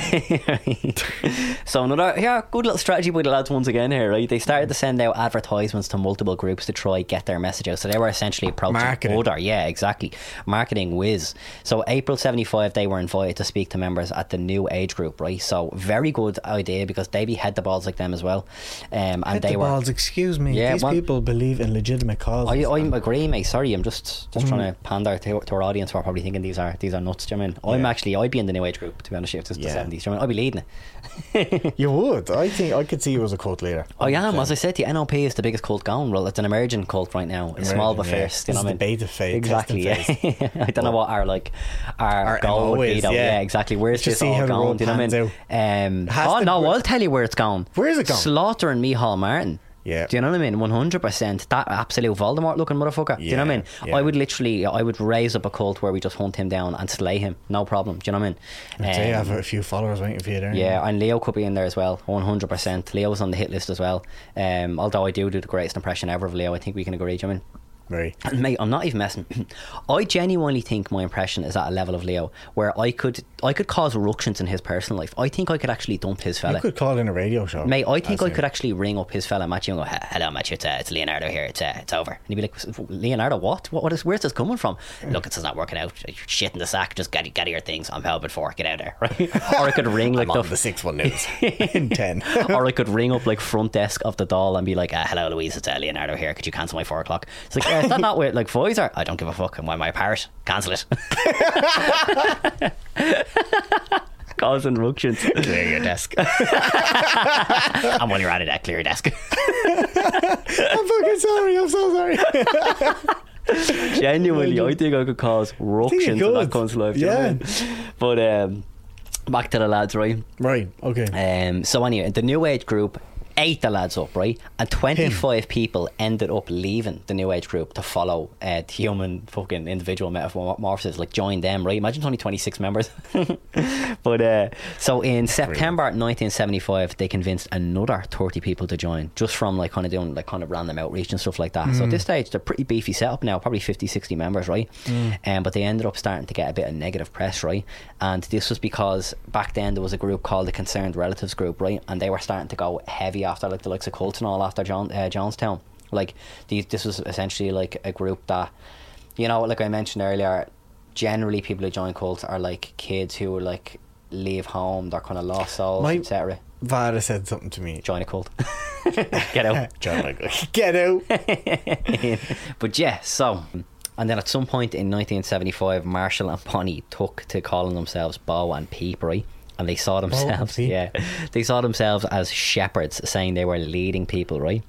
So another good little strategy by the lads once again here, right? They started to send out advertisements to multiple groups to try get their message out. So they were essentially approaching order. Yeah, exactly. Marketing whiz. So April 75 they were invited to speak to members at the New Age Group, right? So very good idea because they be head the balls like them as well. And head they the were balls, excuse me. Yeah, these people believe in legitimate causes. I agree, mate. Sorry, I'm just trying to pander to our audience who are probably thinking these are nuts. Do you know what I mean? I'd be in the New Age Group, to be honest. Just the 70s. I'd be leading it. You would. I think I could see you as a cult leader. I am. As I said, the NLP is the biggest cult going. Well, it's an emerging cult right now. It's small but fierce. You know what I mean? The beta phase. Exactly. Yeah. I don't know what our goal would be though. Yeah, exactly. Where's this all going? Do you know what I mean? I'll tell you where it's going. Where is it going? Slaughtering Micheál Martin. Yeah. Do you know what I mean? 100%. That absolute Voldemort looking motherfucker. Do you know what I mean? Yeah. I would raise up a cult where we just hunt him down and slay him. No problem. Do you know what I mean? I'd say I have a few followers waiting for you there. Yeah, and Leo could be in there as well. 100%. Leo's on the hit list as well. Although I do the greatest impression ever of Leo, I think we can agree. Do you know what I mean? Right. Mate, I'm not even messing. I genuinely think my impression is at a level of Leo where I could cause ructions in his personal life. I think I could actually dump his fella. You could call in a radio show. Mate, I think I could actually ring up his fella Matthew and go, "Hello Matthew, it's Leonardo here, it's over." And he'd be like, "Leonardo, what is, where's this coming from?" "Look, it's not working out. You're shit in the sack. Just get your things. I'm helping for it. Get out there." Right? Or I could ring like on the 6-1 news in 10. Or I could ring up like front desk of the doll and be like, "Hello Louise, it's Leonardo here. Could you cancel my 4 o'clock?" It's like, "Is that not weird?" Like Pfizer, "I don't give a fuck. And why my parrot? Cancel it." Causing ructions. Clear your desk. And while you're at it, clear your desk. I'm so sorry. Genuinely, I think I could cause ructions in that cunt's life. Yeah. You know what I mean? But back to the lads, right? Right. Okay. So anyway, the New Age Group ate the lads up, right? And 25 people ended up leaving the New Age Group to follow the human fucking individual metamorphosis, like join them, right? Imagine only 26 members. But so in September 1975 they convinced another 30 people to join, just from like kind of doing like kind of random outreach and stuff like that. So at this stage they're pretty beefy setup now, probably 50-60 members, right? But they ended up starting to get a bit of negative press, right? And this was because back then there was a group called the Concerned Relatives Group, right? And they were starting to go heavy after like the likes of cults and all after Jonestown. Like this was essentially like a group that, you know, like I mentioned earlier, generally people who join cults are like kids who are like leave home, they're kind of lost souls, etc. Vada said something to me. Join a cult. Get out. Join a cult. Get out. But yeah, so and then at some point in 1975 Marshall and Bonnie took to calling themselves Bo and Peep, right? And they saw themselves as shepherds, saying they were leading people, right?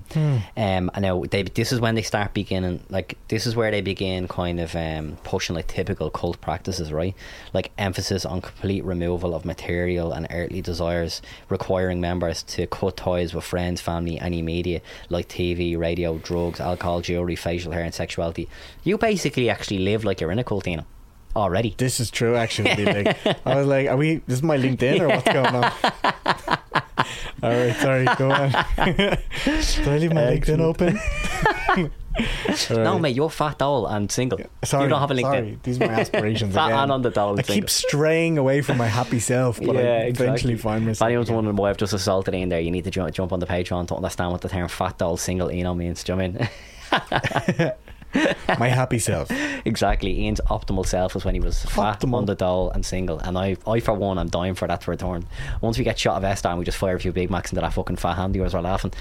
And now this is when they start beginning, like this is where they begin kind of pushing like typical cult practices, right? Like emphasis on complete removal of material and earthly desires, requiring members to cut ties with friends, family, any media like TV, radio, drugs, alcohol, jewelry, facial hair and sexuality. You basically actually live like you're in a cult, you know, already. This is true, actually. Like, I was like, this is my LinkedIn or what's going on? Alright, sorry, go on. Did I leave my LinkedIn open? Right. No, mate, you're fat doll and single. Sorry, you don't have a LinkedIn. Sorry, these are my aspirations. Fat and on the doll. I keep straying away from my happy self, but I eventually find myself. If anyone's wondering why I've just assaulted in there, you need to jump on the Patreon to understand what the term fat doll single Eno means. Do you know what I mean? My happy self. Exactly. Ian's optimal self was when he was fat, on the dole and single. And I for one, I'm dying for that to return. Once we get shot of Esther and we just fire a few Big Macs into that fucking fat handy as we're laughing.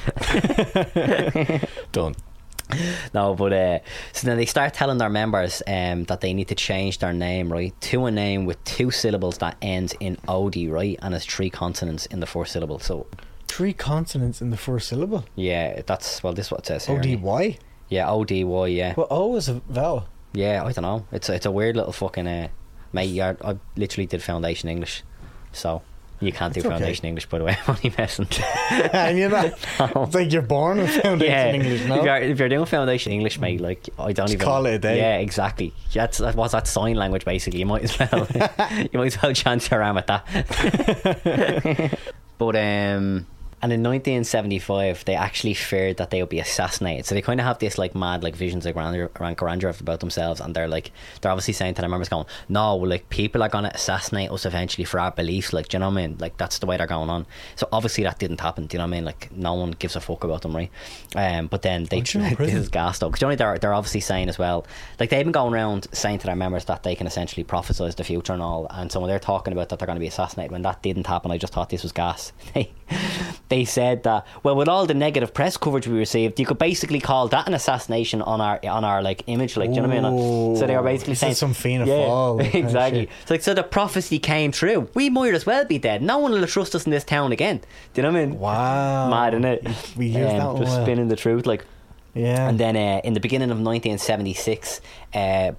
Done. No, but so then they start telling their members that they need to change their name, right, to a name with two syllables that ends in OD, right, and has three consonants in the first syllable. So three consonants in the first syllable? Yeah, that's, well, this is what it says here. ODY? Yeah, ODY, yeah. Well, O is a vowel. Yeah, I don't know. It's a weird little fucking... mate, I literally did Foundation English, so... You can't do Foundation English, by the way. I'm only messing. And you're not. No. It's like you're born with Foundation English now. If you're doing Foundation English, mate, like, I don't even call it a day. Yeah, exactly. What's that sign language, basically? You might as well chance your arm at that. But and in 1975, they actually feared that they would be assassinated. So they kind of have this like mad like visions of grandeur about themselves, and they're obviously saying to their members, going, "No, like people are gonna assassinate us eventually for our beliefs." Like, do you know what I mean? Like that's the way they're going on. So obviously that didn't happen. Do you know what I mean? Like no one gives a fuck about them, right? But then they this is gas though, because you know they're obviously saying as well, like they've been going around saying to their members that they can essentially prophesize the future and all, and so when they're talking about that they're going to be assassinated when that didn't happen, I just thought this was gas. They said that, well, with all the negative press coverage we received, you could basically call that an assassination on our like image, like, do you know what I mean? So they were basically saying some Fianna Fáil, like, exactly. So like, so the prophecy came true. We might as well be dead. No one will trust us in this town again. Do you know what I mean? Wow, mad isn't it? We use that just well. Spinning the truth, like. Yeah. And then in the beginning of 1976,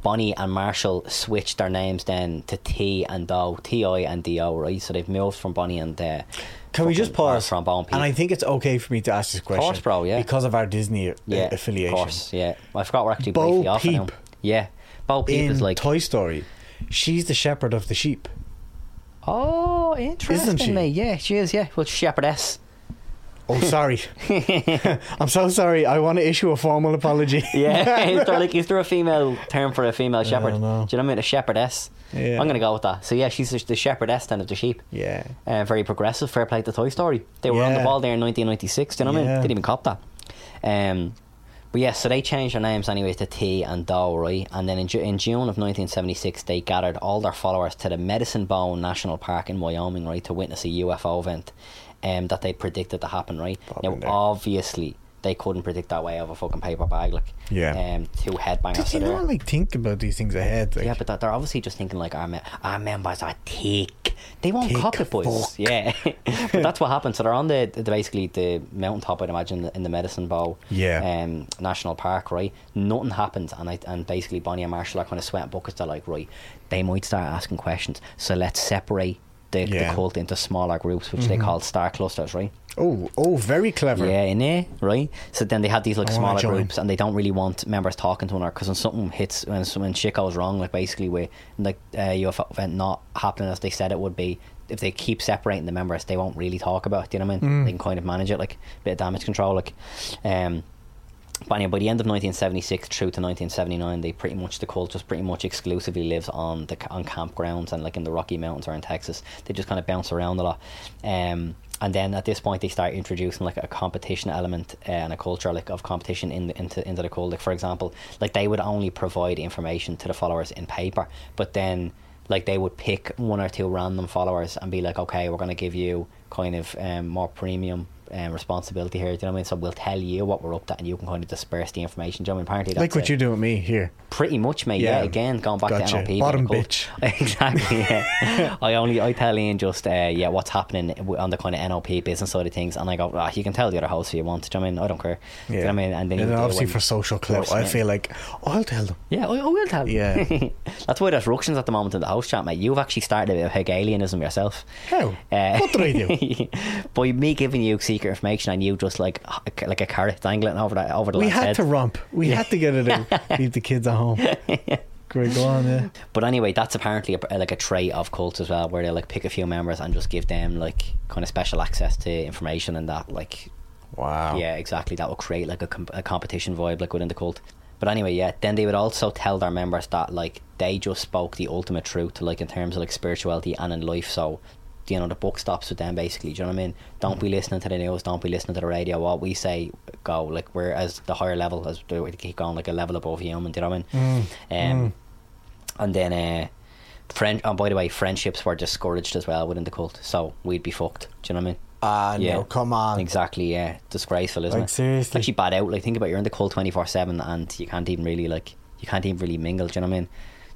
Bonnie and Marshall switched their names then to T and O, T-I and D-O, right? So they've moved from Bonnie and... Can we just pause? And I think it's okay for me to ask this question. Of course, bro, yeah. Because of our Disney affiliation. Of course, yeah. I forgot we're actually briefly off now. Yeah. Bo Peep is like... Toy Story. She's the shepherd of the sheep. Oh, interesting. Isn't she? Mate. Yeah, she is, yeah. Well, shepherdess. Oh, sorry. I'm so sorry. I want to issue a formal apology. Yeah. Is there a female term for a female shepherd? Do you know what I mean? A shepherdess. Yeah. I'm going to go with that. So yeah, she's the shepherdess then of the sheep. Yeah. Very progressive. Fair play to Toy Story. They were on the ball there in 1996. Do you know what I mean? Didn't even cop that. But yeah, so they changed their names anyway to T and Do, right? And then in June of 1976, they gathered all their followers to the Medicine Bow National Park in Wyoming, right, to witness a UFO event that they predicted to happen, right? Now, obviously, they couldn't predict that way over a fucking paper bag, like. Yeah. Two headbangers. Did you not like think about these things ahead? Like? Yeah, but they're obviously just thinking like our members are thick. They won't cop it, boys. Yeah. But that's what happened. So they're on the basically the mountaintop, I'd imagine, in the Medicine Bow. Yeah. National Park, right? Nothing happens, and basically Bonnie and Marshall are kind of sweating buckets. They're like, right, they might start asking questions. So let's separate the cult into smaller groups, which they called star clusters, right? Oh, very clever. Yeah, innit, right? So then they had these like smaller groups, and they don't really want members talking to one another, because when something hits, when shit goes wrong, like basically with like UFO event not happening as they said it would be, if they keep separating the members, they won't really talk about it. Do you know what I mean? They can kind of manage it, like a bit of damage control, like. But anyway, by the end of 1976 through to 1979, the cult just pretty much exclusively lives on campgrounds and like in the Rocky Mountains or in Texas. They just kind of bounce around a lot. And then at this point, they start introducing like a competition element and a culture like of competition into the cult. Like for example, like they would only provide information to the followers in paper, but then like they would pick one or two random followers and be like, okay, we're going to give you kind of more premium responsibility here, do you know what I mean? So we'll tell you what we're up to, and you can kind of disperse the information. Do you know what I mean? Apparently, that's like what you do with me here, pretty much, mate. Yeah, again, going back to NLP, bottom bitch. Exactly. Yeah. I tell Ian just what's happening on the kind of NLP business side of things, and I go, you can tell the other hosts if you want. Do you know what I mean? I don't care. Yeah. Do you know what I mean? And then obviously for social clips, I feel like I'll tell them. Yeah, I will tell them. Yeah. That's why there's ructions at the moment in the house chat, mate. You've actually started a bit of Hegelianism yourself. How? What did I do? By me giving you secret information and you just like a carrot dangling over the we had head. To romp we had to get it out. Leave the kids at home. Great, go on. Yeah, but anyway, that's apparently a trait of cults as well, where they like pick a few members and just give them like kind of special access to information and that, like, wow, yeah, exactly, that will create like a competition vibe like within the cult. But anyway, yeah, then they would also tell their members that like they just spoke the ultimate truth like in terms of like spirituality and in life, so you know the book stops with them basically. Do you know what I mean? Don't be listening to the news, don't be listening to the radio. What we say go, like we're as the higher level, as they keep going, like a level above human. Do you know what I mean? And then by the way, friendships were discouraged as well within the cult, so we'd be fucked. Do you know what I mean? No, come on. Exactly, yeah. Disgraceful, isn't it? Seriously, it's actually bad out. Like think about it, you're in the cult 24/7 and you can't even really mingle. Do you know what I mean?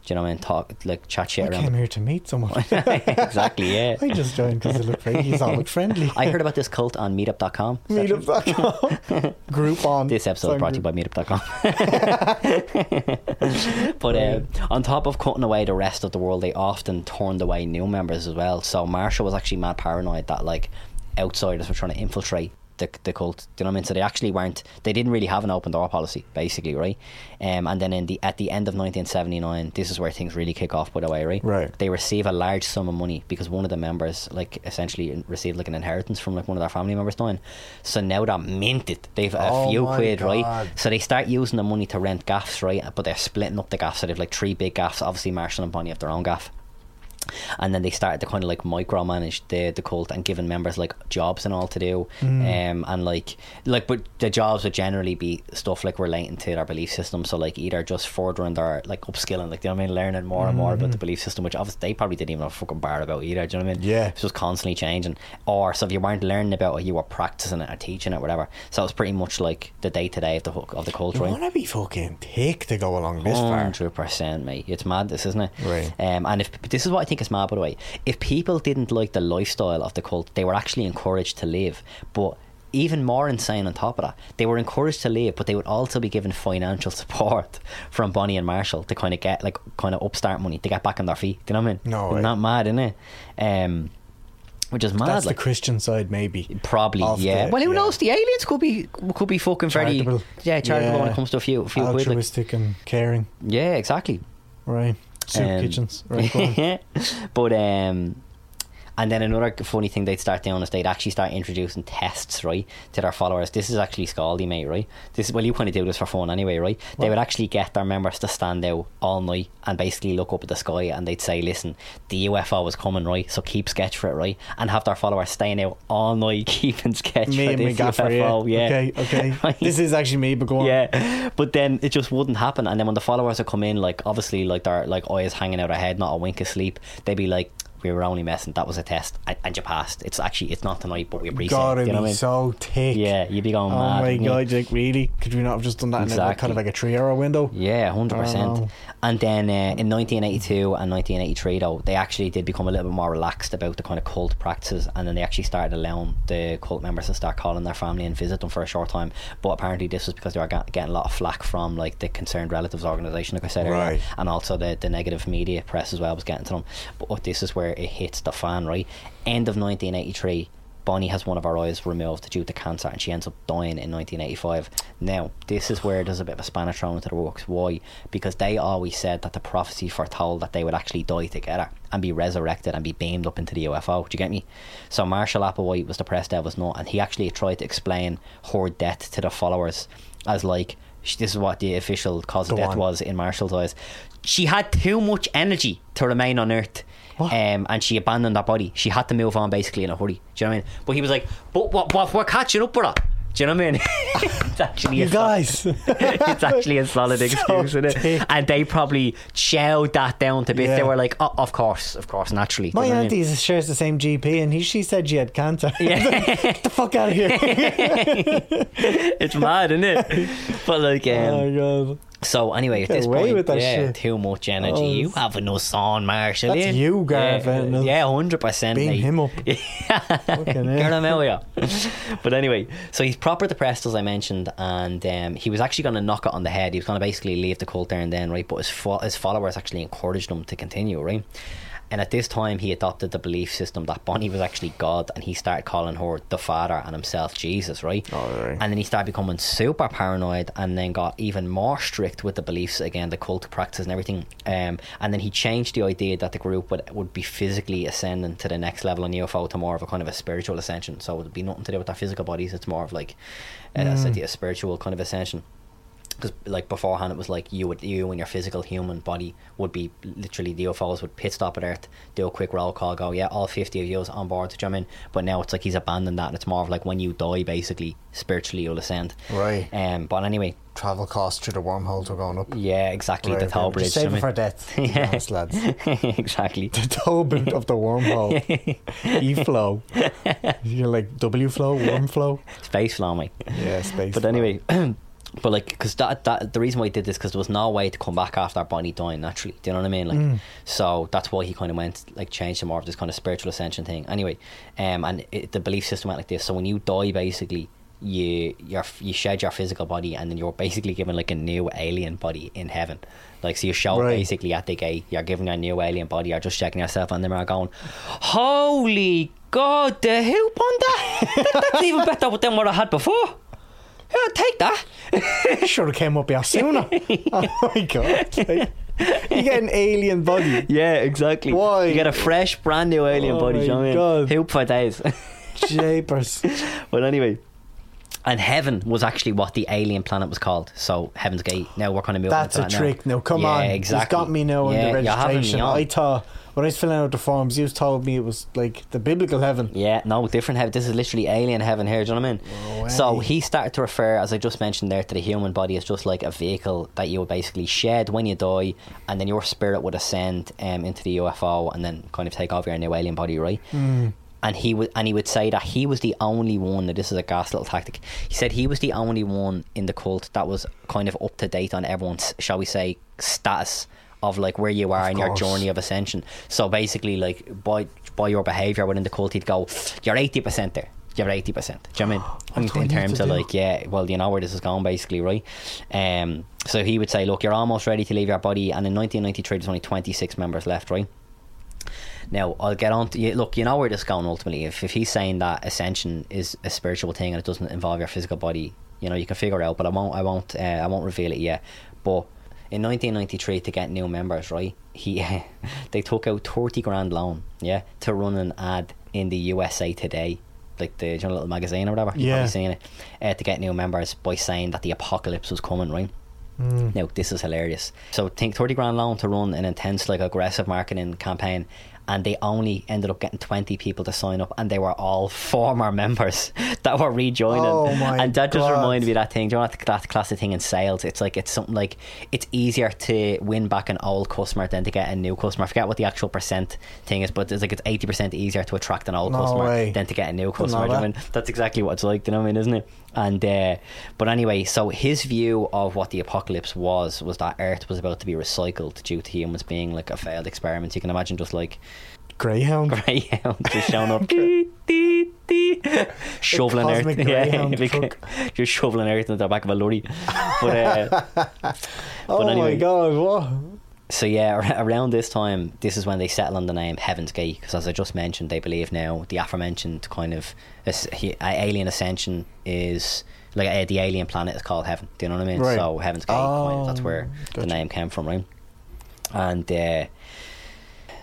Do you know what I mean? Chat shit around. I came here to meet someone. Exactly, yeah. I just joined because they look pretty. He's all look friendly. I heard about this cult on meetup.com. Meetup.com. Groupon. This episode is brought to you by meetup.com. But on top of cutting away the rest of the world, they often turned away new members as well. So Marshall was actually mad paranoid that like outsiders were trying to infiltrate the cult, do you know what I mean? So they actually weren't, they didn't really have an open door policy, basically, right? And then at the end of 1979, this is where things really kick off, by the way, right? Right. They receive a large sum of money because one of the members, like, essentially received like an inheritance from like one of their family members dying. So now they're minted. They've a few quid, God. Right? So they start using the money to rent gaffs, right? But they're splitting up the gaffs. So they've like three big gaffs. Obviously, Marshall and Bonnie have their own gaff. And then they started to kind of like micromanage the cult and giving members like jobs and all to do. And like but the jobs would generally be stuff like relating to their belief system, so like either just furthering their like upskilling, like, do you know what I mean, learning more and more about the belief system, which obviously they probably didn't even have a fucking bar about either, do you know what I mean? Yeah, it was constantly changing. Or so if you weren't learning about it, you were practicing it or teaching it, whatever. So it was pretty much like the day to day of the cult. You want to be fucking thick to go along this far. 100%, mate. It's mad, this, isn't it? Right. And if this is what I think it's mad, by the way, if people didn't like the lifestyle of the cult, they were actually encouraged to leave. But even more insane on top of that, they were encouraged to leave, but they would also be given financial support from Bonnie and Marshall to kind of get like kind of upstart money to get back on their feet, do you know what I mean? No way. Not mad, isn't it? Which is mad. That's like the Christian side, maybe. Probably, yeah. Well, who knows? The aliens could be fucking charitable. Charitable when it comes to a few altruistic and caring. Yeah, exactly. Right. Soup kitchens, right? Yeah. But and then another funny thing they'd start doing is they'd actually start introducing tests, right, to their followers. This is actually scaldy, mate, right? This is, well, you kind of do this for fun anyway, right? What? They would actually get their members to stand out all night and basically look up at the sky, and they'd say, listen, the UFO was coming, right? So keep sketch for it, right? And have their followers staying out all night keeping sketch for this UFO. Yeah. Okay. Right? This is actually me, but go on. Yeah. But then it just wouldn't happen. And then when the followers would come in, like, obviously, like, they're like eyes hanging out ahead, not a wink of sleep, they'd be like, we were only messing, that was a test, and you passed. It's actually, it's not tonight, but we appreciate it. You know what I mean? So thick. Yeah, you'd be going mad. Oh my God, like, really? Could we not have just done that in kind of like a 3 hour window? Yeah, 100%. And then in 1982 and 1983 though, they actually did become a little bit more relaxed about the kind of cult practices, and then they actually started allowing the cult members to start calling their family and visit them for a short time. But apparently this was because they were getting a lot of flack from like the Concerned Relatives organisation, like I said earlier, and also the negative media press as well was getting to them. But this is where it hits the fan, right? End of 1983, Bonnie has one of her eyes removed due to cancer, and she ends up dying in 1985. Now, this is where there's a bit of a spanner thrown into the works. Why? Because they always said that the prophecy foretold that they would actually die together and be resurrected and be beamed up into the UFO. Do you get me? So Marshall Applewhite was depressed devil's nut, and he actually tried to explain her death to the followers as like, this is what the official cause of death was in Marshall's eyes. She had too much energy to remain on Earth. And she abandoned her body. She had to move on basically in a hurry. Do you know what I mean? But he was like, but we're catching up with her. Do you know what I mean? It's actually you guys. It's actually a solid excuse, isn't it? And they probably chowed that down to bits. Yeah. They were like, oh, of course, naturally. My auntie shares the same GP, and she said she had cancer. Yeah. Get the fuck out of here. It's mad, isn't it? But like, oh my God. So anyway, at this point, too much energy. You have enough sun, Marshall. That's you, Garth. 100%. Beam him up. Get him out of here. But anyway, so he's proper depressed, as I mentioned, and he was actually going to knock it on the head. He was going to basically leave the cult there and then, right? But his followers actually encouraged him to continue, right? And at this time, he adopted the belief system that Bonnie was actually God, and he started calling her the Father and himself Jesus, right? And then he started becoming super paranoid, and then got even more strict with the beliefs again, the cult practices and everything. And then he changed the idea that the group would be physically ascending to the next level on UFO to more of a kind of a spiritual ascension. So it would be nothing to do with their physical bodies. It's more of like a spiritual kind of ascension. Because like beforehand, it was like you and your physical human body would be literally, the UFOs would pit stop at Earth, do a quick roll call, go, yeah, all 50 of you's on board to jump in. But now it's like he's abandoned that, and it's more of like when you die, basically spiritually you'll ascend. Right. But anyway, travel costs through the wormholes are going up. Yeah, exactly. Right, the toll bridge. Save it for death. Yeah, honest, lads. Exactly. The toll bridge of the wormhole. E-flow. You're like W-flow, worm flow, space flow, mate. Yeah, space. But anyway. But like, because that the reason why he did this, because there was no way to come back after Bonnie dying naturally. Do you know what I mean? Like, so that's why he kind of went like changed to more of this kind of spiritual ascension thing. Anyway, and the belief system went like this. So when you die, basically, you shed your physical body, and then you're basically given like a new alien body in heaven. Like, so you show basically at the gate, you're given a new alien body, you're just checking yourself, and then they're going, holy God, the hoop on that? That's even better than what I had before. Yeah, take that. Should have came up here sooner. Oh my God. Like, you get an alien body. Yeah, exactly. Why? You get a fresh, brand new alien body. You know what I mean? Hoop for days. Japers. But anyway. And heaven was actually what the alien planet was called. So Heaven's Gate. Now we're kind of moving on to that. That's a trick now. Come on. Exactly. It's got me now in the registration. I thought when I was filling out the forms, you told me it was like the biblical heaven. Yeah, no, different heaven. This is literally alien heaven here. Do you know what I mean? So he started to refer, as I just mentioned there, to the human body as just like a vehicle that you would basically shed when you die, and then your spirit would ascend into the UFO and then kind of take over your new alien body, right? Mm. And he would say that he was the only one, and this is a gas little tactic, he said he was the only one in the cult that was kind of up to date on everyone's, shall we say, status of like where you are in your journey of ascension. So basically, like by your behaviour within the cult, he'd go, you're 80% there, you're 80%. Do you know what I mean? In terms of like, yeah, well, you know where this is going basically, right? So he would say, look, you're almost ready to leave your body, and in 1993 there's only 26 members left, right? Now, I'll get on to you. Look, you know where this is going ultimately. If he's saying that ascension is a spiritual thing and it doesn't involve your physical body, you know, you can figure it out. But I won't reveal it yet. But in 1993, to get new members, right, they took out $30,000 loan, yeah, to run an ad in the USA Today, like the little magazine or whatever. Yeah. You've probably seen it, to get new members by saying that the apocalypse was coming, right? Mm. Now, this is hilarious. So think $30,000 loan to run an intense, like aggressive marketing campaign. And they only ended up getting 20 people to sign up, and they were all former members that were rejoining. Oh my and that God. Just reminded me of that thing. Do you know that classic thing in sales? It's like, it's something like, it's easier to win back an old customer than to get a new customer. I forget what the actual percent thing is, but it's like it's 80% easier to attract an old customer than to get a new customer. I mean, that's exactly what it's like, do you know what I mean, isn't it? And but anyway, so his view of what the apocalypse was that Earth was about to be recycled due to humans being like a failed experiment. You can imagine just like Greyhound just showing up shoveling earth, just shoveling earth into the back of a lorry. But but anyway, my God, what? So yeah, around this time, this is when they settle on the name Heaven's Gate, because as I just mentioned, they believe now the aforementioned kind of alien ascension is like the alien planet is called heaven. Do you know what I mean? Right. So Heaven's Gate, kind of, that's where the name came from, right? And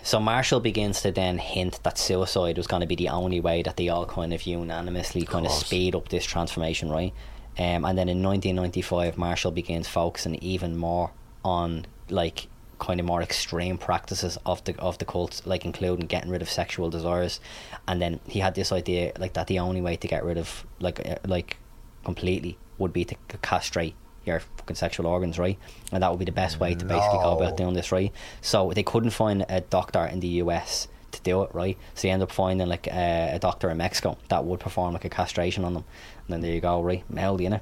so Marshall begins to then hint that suicide was going to be the only way that they all kind of unanimously kind of speed up this transformation, right? And then in 1995, Marshall begins focusing even more on like kind of more extreme practices of the cult, like including getting rid of sexual desires. And then he had this idea like that the only way to get rid of like completely would be to castrate your fucking sexual organs, right? And that would be the best way to basically go about doing this, right? So they couldn't find a doctor in the US to do it, right? So they end up finding like a doctor in Mexico that would perform like a castration on them, and then there you go, right? Meld, you know.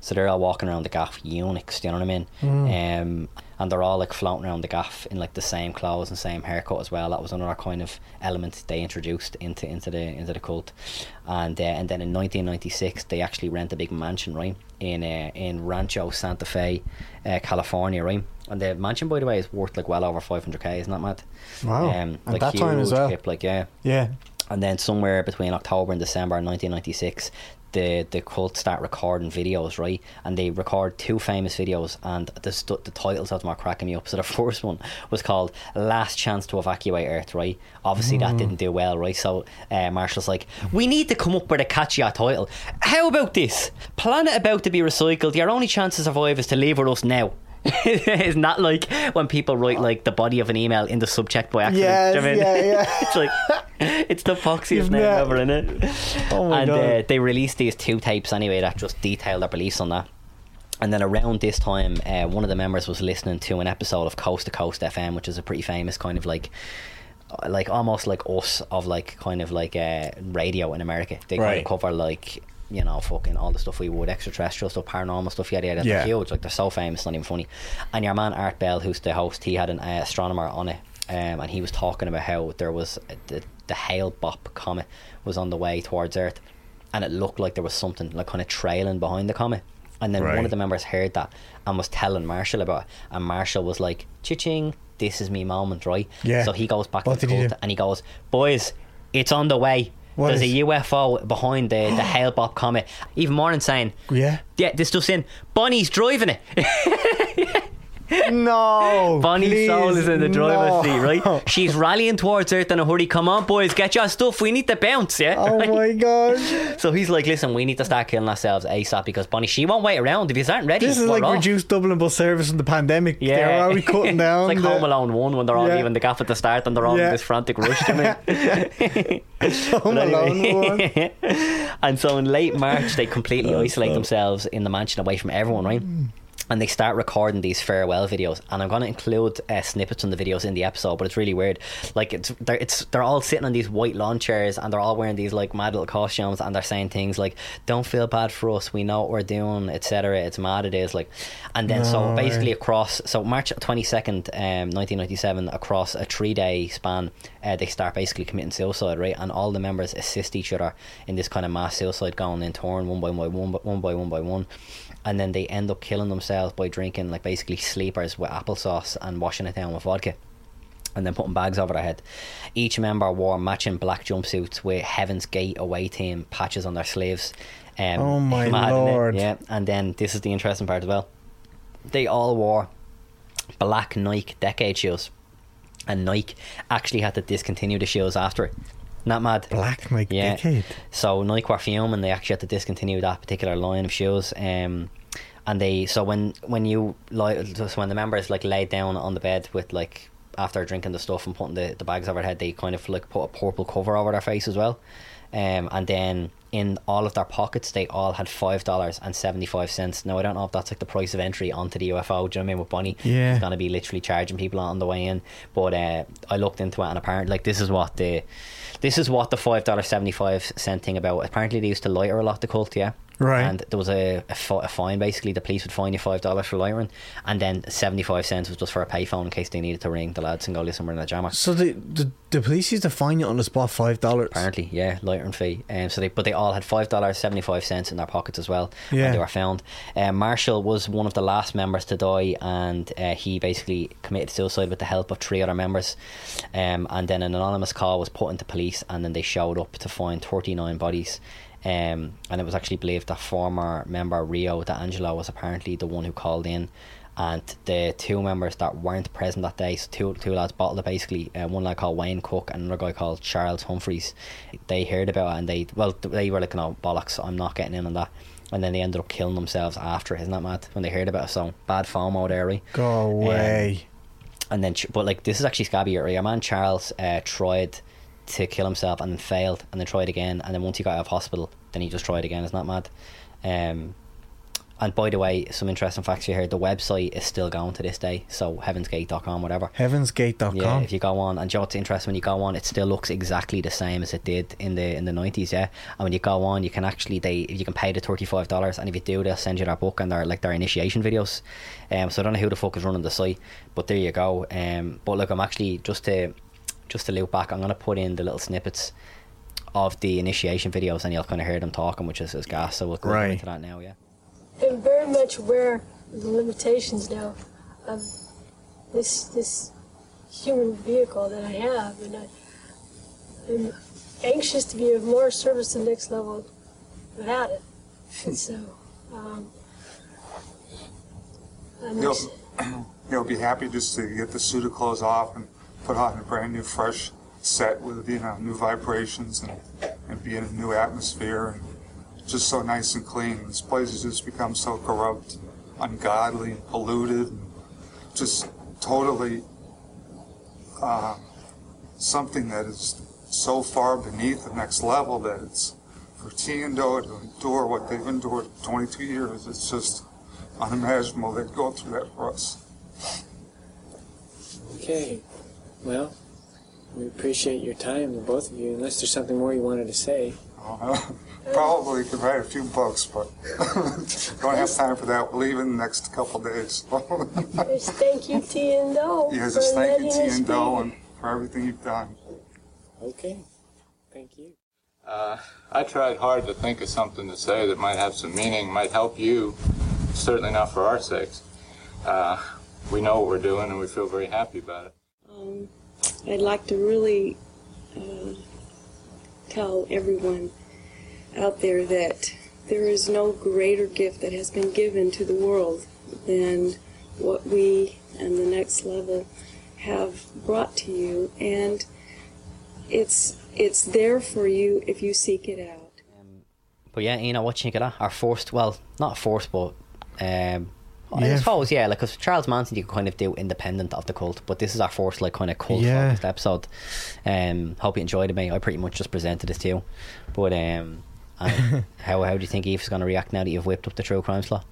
So they're all walking around the gaff eunuchs, do you know what I mean? And they're all like floating around the gaff in like the same clothes and same haircut as well. That was another kind of element they introduced into the cult. And and then in 1996 they actually rent a big mansion, right, in Rancho Santa Fe, California, right? And the mansion, by the way, is worth like well over $500,000, isn't that mad? Wow. Like that huge time as well. Hip, like, yeah. And then somewhere between October and December 1996, the cult start recording videos, right? And they record two famous videos, and the titles of them are cracking me up. So the first one was called Last Chance to Evacuate Earth, right? Obviously that didn't do well, right? So Marshall's like, we need to come up with a catchier title. How about this? Planet about to be recycled, your only chance to survive is to leave with us now. It's not like when people write like the body of an email in the subject by accident. Yes, do you know what I mean? It's like, it's the foxiest name ever, innit? Oh my God. They released these two tapes anyway that just detailed their beliefs on that. And then around this time, one of the members was listening to an episode of Coast to Coast FM, which is a pretty famous kind of like almost like us of like kind of like radio in America. They kind of cover like you know, fucking all the stuff we would, extraterrestrial stuff, paranormal stuff, yada yada. They're huge, like they're so famous, it's not even funny. And your man Art Bell, who's the host, he had an astronomer on it, and he was talking about how there was the Hale-Bopp comet was on the way towards Earth, and it looked like there was something like kind of trailing behind the comet. And then one of the members heard that and was telling Marshall about it, and Marshall was like, "Cha-ching, this is me moment," right? Yeah. So he goes back to the cult and he goes, "Boys, it's on the way. What There's a UFO behind the Hale-Bopp comet." Even more insane. Yeah, this stuff's in. Bonnie's driving it. No, Bonnie's soul is in the driver's seat, right? She's rallying towards Earth in a hurry. "Come on, boys, get your stuff, we need to bounce." Oh my gosh. So he's like, "Listen, we need to start killing ourselves ASAP, because Bonnie, she won't wait around. If you aren't ready, this is like reduced Dublin bus service in the pandemic." They're already cutting down. It's like Home Alone 1, when they're all leaving the gaff at the start, and they're all in this frantic rush to me. Home Alone 1. And so in late March, they completely isolate themselves in the mansion, away from everyone, right? And they start recording these farewell videos, and I'm going to include snippets on the videos in the episode, but it's really weird. Like they're all sitting on these white lawn chairs, and they're all wearing these like mad little costumes, and they're saying things like, "Don't feel bad for us, we know what we're doing, etc. It's mad it is." Like, and then so basically across, so March 22nd, 1997, across a 3-day span, they start basically committing suicide, right? And all the members assist each other in this kind of mass suicide, going in turn, one by one. And then they end up killing themselves by drinking like basically sleepers with applesauce and washing it down with vodka, and then putting bags over their head. Each member wore matching black jumpsuits with Heaven's Gate away team patches on their sleeves. Oh my lord. Yeah. And then this is the interesting part as well, they all wore black Nike Decade shoes, and Nike actually had to discontinue the shoes after it. Not mad. Black Nike Decade. So Nike were fuming, and they actually had to discontinue that particular line of shoes. And they, so when the members like laid down on the bed with like, after drinking the stuff and putting the bags over their head, they kind of like put a purple cover over their face as well. And then in all of their pockets, they all had $5.75. Now I don't know if that's like the price of entry onto the UFO. Do you know what I mean? With Bonnie, she's gonna be literally charging people on the way in. But I looked into it, and apparently, like, this is what the $5.75 thing about. Apparently, they used to lighter a lot, the cult, yeah. Right. And there was a fine, basically. The police would fine you $5 for lightering, and then 75 cents was just for a payphone in case they needed to ring the lads and go, "Listen, we're in a jammer." So the police used to fine you on the spot $5? Apparently, yeah, lightering fee. But they all had $5.75 in their pockets as well when they were found. Marshall was one of the last members to die, and he basically committed suicide with the help of 3 other members. And then an anonymous call was put into police, and then they showed up to find 39 bodies. And it was actually believed that former member Rio D'Angelo was apparently the one who called in, and the 2 members that weren't present that day, so two lads bottled it basically, one lad called Wayne Cook and another guy called Charles Humphreys. They heard about it, and they were like, "No, bollocks, I'm not getting in on that," and then they ended up killing themselves after. Isn't that mad when they heard about it? So bad FOMO there, right? Go away. And then, but like, this is actually scabby. Your man Charles tried to kill himself and then failed, and then tried again, and then once he got out of hospital, then he just tried again. It's not mad. And by the way, some interesting facts you heard, the website is still going to this day, so heavensgate.com, whatever. Heavensgate.com. Yeah, if you go on, and you know what's interesting, when you go on, it still looks exactly the same as it did in the 90s, yeah. And when you go on, you can actually, you can pay the $35, and if you do, they'll send you their book and their initiation videos. So I don't know who the fuck is running the site, but there you go. But look, I'm actually, just to loop back, I'm going to put in the little snippets of the initiation videos, and you'll kind of hear them talking, which is gas, so we'll go into that now, yeah. I'm very much aware of the limitations now of this human vehicle that I have, and I'm anxious to be of more service to the next level without it. And so, you'll be happy just to get the suit of clothes off and put on a brand new fresh set with, you know, new vibrations and be in a new atmosphere, and just so nice and clean. This place has just become so corrupt, ungodly, and polluted, and just totally something that is so far beneath the next level that it's, for T&O to endure what they've endured for 22 years, it's just unimaginable they'd go through that for us. Okay. Well, we appreciate your time, the both of you, unless there's something more you wanted to say. Probably could write a few books, but don't have time for that. We'll leave in the next couple of days. Just thank you, T and O. Yes, just thank you, T and O, and for everything you've done. Okay, thank you. I tried hard to think of something to say that might have some meaning, might help you. Certainly not for our sakes. We know what we're doing, and we feel very happy about it. I'd like to really tell everyone out there that there is no greater gift that has been given to the world than what we and the Next Level have brought to you, and it's there for you if you seek it out. But yeah, you know what you think of that? Our forced, well, not forced, but I suppose, yeah, like, because Charles Manson you can kind of do independent of the cult, but this is our forced, like, kind of cult focused episode. Hope you enjoyed it, mate. I pretty much just presented it to you, but how do you think Aoife's going to react now that you've whipped up the true crime slot?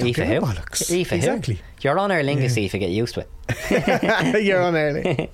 Aoife, who? Aoife, exactly. Who? You're on Aer Lingus, Aoife, get used to it. You're on Aer Lingus.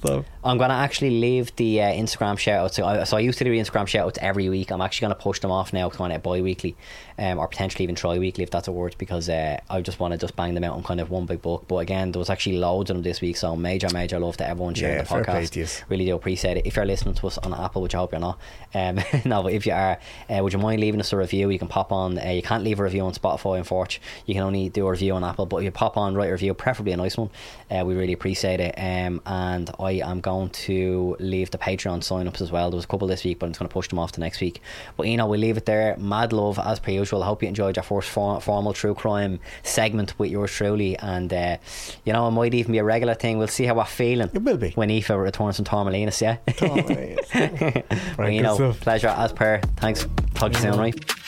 But I'm going to actually leave the Instagram shout-outs. So I used to do the Instagram shout-outs every week. I'm actually going to push them off now, kind of bi-weekly, or potentially even tri-weekly if that's a word, because I just want to just bang them out on kind of one big book. But again, there was actually loads of them this week, so major love to everyone sharing the podcast. Really do appreciate it. If you're listening to us on Apple, which I hope you're not, no, but if you are, would you mind leaving us a review? You can pop on, you can't leave a review on Spotify and Forge, you can only do a review on Apple, but if you pop on, write a review, preferably a nice one, we really appreciate it. And I am going to leave the Patreon sign ups as well. There was a couple this week, but I'm just going to push them off to next week. But you know, we'll leave it there. Mad love as per usual. I hope you enjoyed our first formal true crime segment with yours truly, and you know, it might even be a regular thing. We'll see how we're feeling. It will be when Aoife returns from Tormelinas. But, you know, pleasure as per. Thanks, talk to you soon, right?